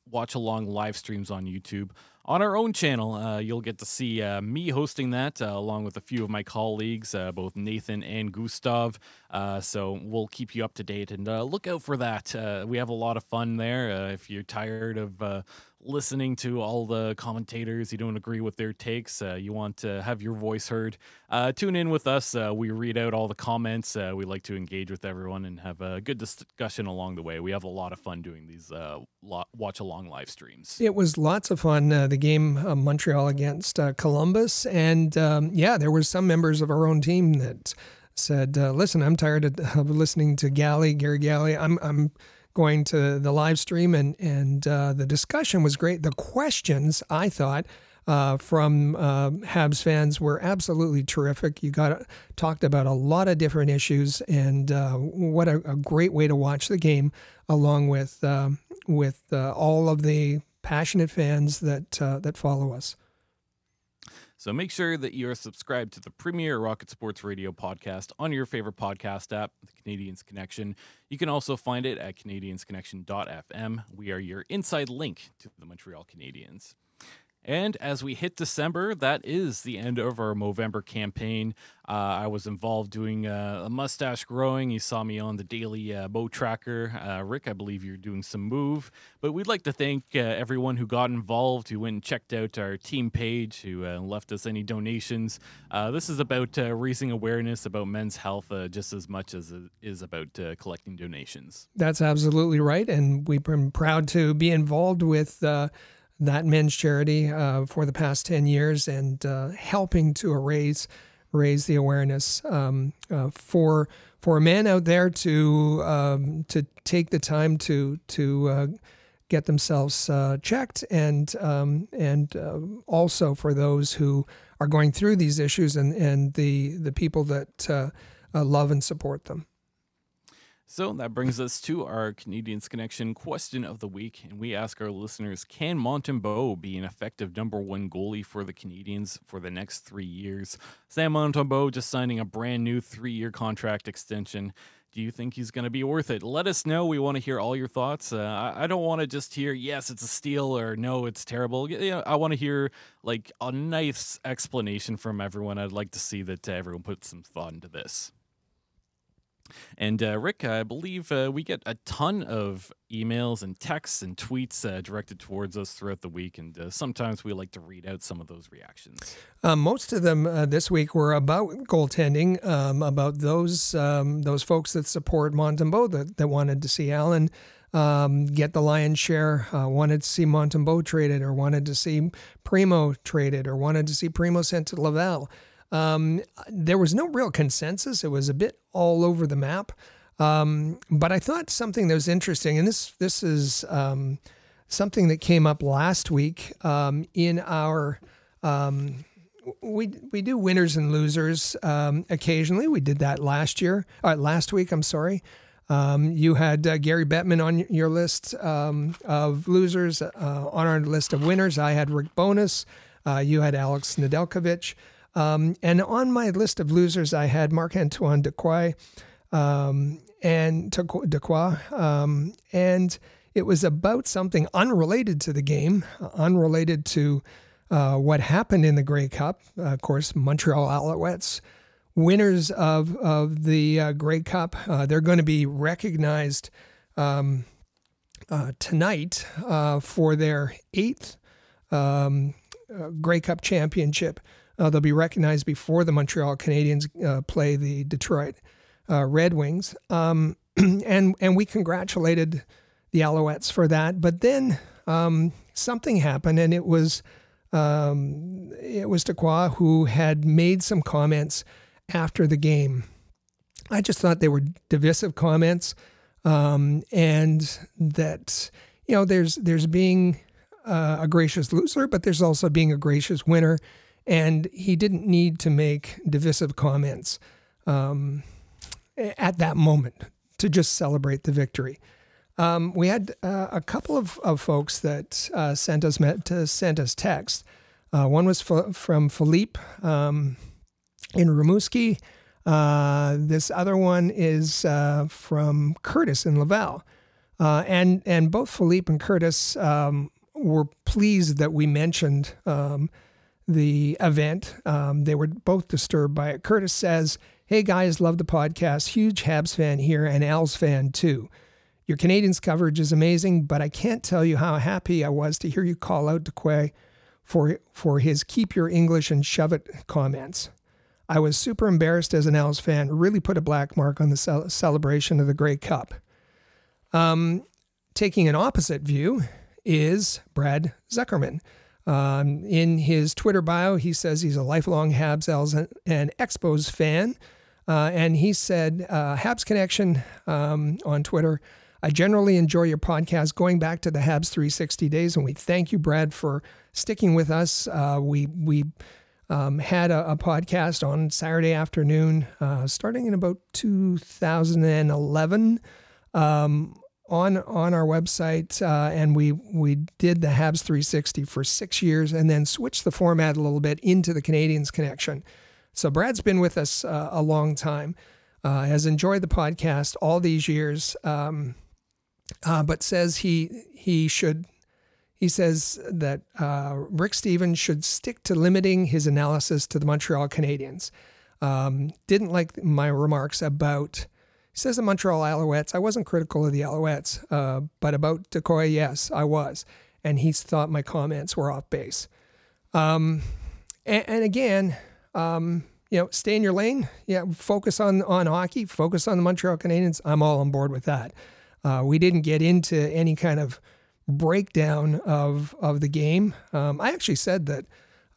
watch-along live streams on YouTube on our own channel. You'll get to see me hosting that along with a few of my colleagues, both Nathan and Gustav. So we'll keep you up to date, and look out for that. We have a lot of fun there. If you're tired of listening to all the commentators, you don't agree with their takes, you want to have your voice heard, tune in with us. We read out all the comments. We like to engage with everyone and have a good discussion along the way. We have a lot of fun doing these watch along live streams. It was lots of fun, the game Montreal against Columbus, and there were some members of our own team that said, listen, I'm tired of listening to Gary Galley. I'm going to the live stream, and the discussion was great. The questions, I thought, from Habs fans were absolutely terrific. You talked about a lot of different issues, and what a great way to watch the game, along with all of the passionate fans that follow us. So make sure that you are subscribed to the premier Rocket Sports Radio podcast on your favorite podcast app, the Canadiens Connection. You can also find it at CanadiensConnection.fm. We are your inside link to the Montreal Canadiens. And as we hit December, that is the end of our Movember campaign. I was involved doing a mustache growing. You saw me on the daily Mo Tracker. Rick, I believe you're doing some Move. But we'd like to thank everyone who got involved, who went and checked out our team page, who left us any donations. This is about raising awareness about men's health just as much as it is about collecting donations. That's absolutely right. And we've been proud to be involved with that men's charity for the past 10 years, and helping to raise the awareness for men out there to take the time to get themselves checked, and also for those who are going through these issues, and the people that love and support them. So that brings us to our Canadiens Connection question of the week. And we ask our listeners, can Montembeault be an effective number one goalie for the Canadiens for the next 3 years? Sam Montembeault just signing a brand new 3-year contract extension. Do you think he's going to be worth it? Let us know. We want to hear all your thoughts. I don't want to just hear, yes, it's a steal, or no, it's terrible. You know, I want to hear like a nice explanation from everyone. I'd like to see that everyone put some thought into this. And Rick, I believe we get a ton of emails and texts and tweets directed towards us throughout the week, and sometimes we like to read out some of those reactions. Most of them this week were about goaltending, about those folks that support Montembeault, that wanted to see Allen get the lion's share, wanted to see Montembeault traded, or wanted to see Primeau traded, or wanted to see Primeau sent to Laval. There was no real consensus. It was a bit all over the map. But I thought something that was interesting, and this is something that came up last week in our we do winners and losers occasionally. We did that last week, I'm sorry. You had Gary Bettman on your list of losers. On our list of winners, I had Rick Bowness. You had Alex Nedeljkovic. And on my list of losers, I had Marc-Antoine Dequoy, and It was about something unrelated to the game, unrelated to what happened in the Grey Cup. Of course, Montreal Alouettes, winners of the Grey Cup, they're going to be recognized tonight for their eighth Grey Cup championship. They'll be recognized before the Montreal Canadiens play the Detroit Red Wings. And we congratulated the Alouettes for that. But then something happened, and it was Taqua who had made some comments after the game. I just thought they were divisive comments, and that, you know, there's being a gracious loser, but there's also being a gracious winner, and he didn't need to make divisive comments at that moment to just celebrate the victory. We had a couple of folks that sent us text. One was from Philippe in Rimouski. This other one is from Curtis in Laval. And both Philippe and Curtis were pleased that we mentioned the event. They were both disturbed by it. Curtis says, "Hey guys, love the podcast. Huge Habs fan here and Al's fan too. Your Canadiens coverage is amazing, but I can't tell you how happy I was to hear you call out Taqua for his keep your English and shove it comments. I was super embarrassed as an Owls fan, really put a black mark on the celebration of the Grey Cup." Taking an opposite view is Brad Zuckerman. In his Twitter bio, he says he's a lifelong Habs, Owls, and Expos fan. And he said, Habs Connection on Twitter, "I generally enjoy your podcast going back to the Habs 360 days, and we thank you, Brad, for sticking with us." We had a podcast on Saturday afternoon starting in about 2011 on our website, and we did the Habs 360 for 6 years and then switched the format a little bit into the Canadiens Connection. So Brad's been with us a long time, has enjoyed the podcast all these years, but says he says that Rick Stevens should stick to limiting his analysis to the Montreal Canadiens. Didn't like my remarks about, he says, the Montreal Alouettes. I wasn't critical of the Alouettes, but about Taqua, yes, I was. And he thought my comments were off base. And again, you know, stay in your lane. Yeah, focus on hockey, focus on the Montreal Canadiens. I'm all on board with that. We didn't get into any kind of breakdown of the game. I actually said that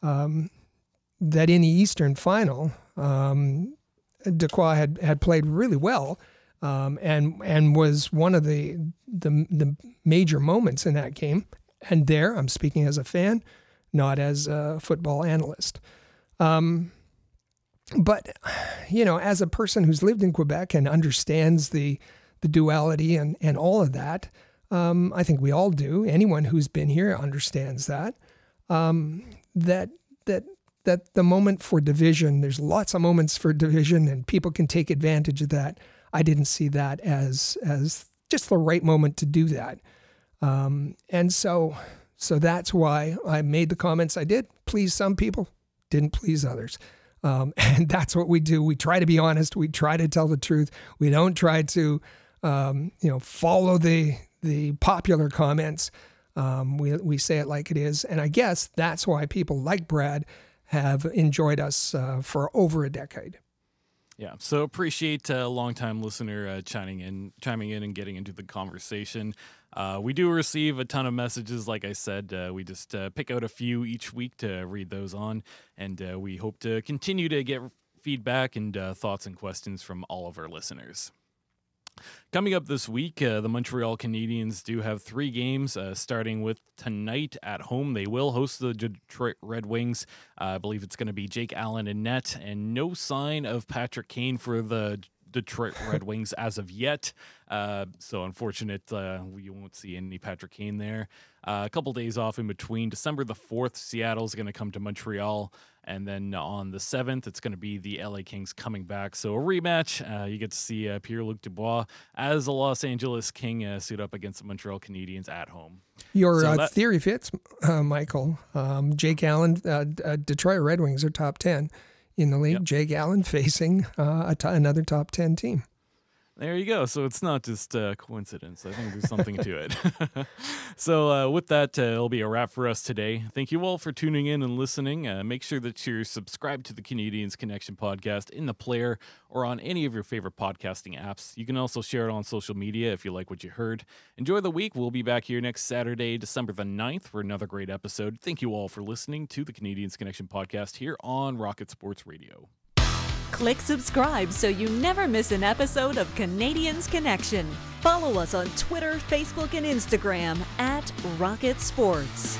that in the Eastern Final, Taqua had played really well, and was one of the major moments in that game. And there, I'm speaking as a fan, not as a football analyst. But, you know, as a person who's lived in Quebec and understands the duality and all of that, I think we all do. Anyone who's been here understands that. That the moment for division, there's lots of moments for division, and people can take advantage of that. I didn't see that as just the right moment to do that. And so that's why I made the comments I did. Please some people, didn't please others. And that's what we do. We try to be honest. We try to tell the truth. We don't try to, follow the popular comments. We say it like it is. And I guess that's why people like Brad have enjoyed us for over a decade. Yeah, so appreciate a longtime listener chiming in, and getting into the conversation. We do receive a ton of messages, like I said. We just pick out a few each week to read those on, and we hope to continue to get feedback and thoughts and questions from all of our listeners. Coming up this week, the Montreal Canadiens do have three games, starting with tonight at home. They will host the Detroit Red Wings. I believe it's going to be Jake Allen in net, and no sign of Patrick Kane for the Detroit Red Wings as of yet. So unfortunate, we won't see any Patrick Kane there. A couple days off in between. December the 4th, Seattle's going to come to Montreal. And then on the 7th, it's going to be the LA Kings coming back. So a rematch. You get to see Pierre-Luc Dubois as the Los Angeles King suit up against the Montreal Canadiens at home. Theory fits, Michael. Jake Allen, Detroit Red Wings are top 10 in the league. Yep. Jake Allen facing another top 10 team. There you go. So it's not just a coincidence. I think there's something to it. So with that, it'll be a wrap for us today. Thank you all for tuning in and listening. Make sure that you're subscribed to the Canadiens Connection podcast in the player or on any of your favorite podcasting apps. You can also share it on social media if you like what you heard. Enjoy the week. We'll be back here next Saturday, December the 9th, for another great episode. Thank you all for listening to the Canadiens Connection podcast here on Rocket Sports Radio. Click subscribe so you never miss an episode of Canadiens Connection. Follow us on Twitter, Facebook, and Instagram at Rocket Sports.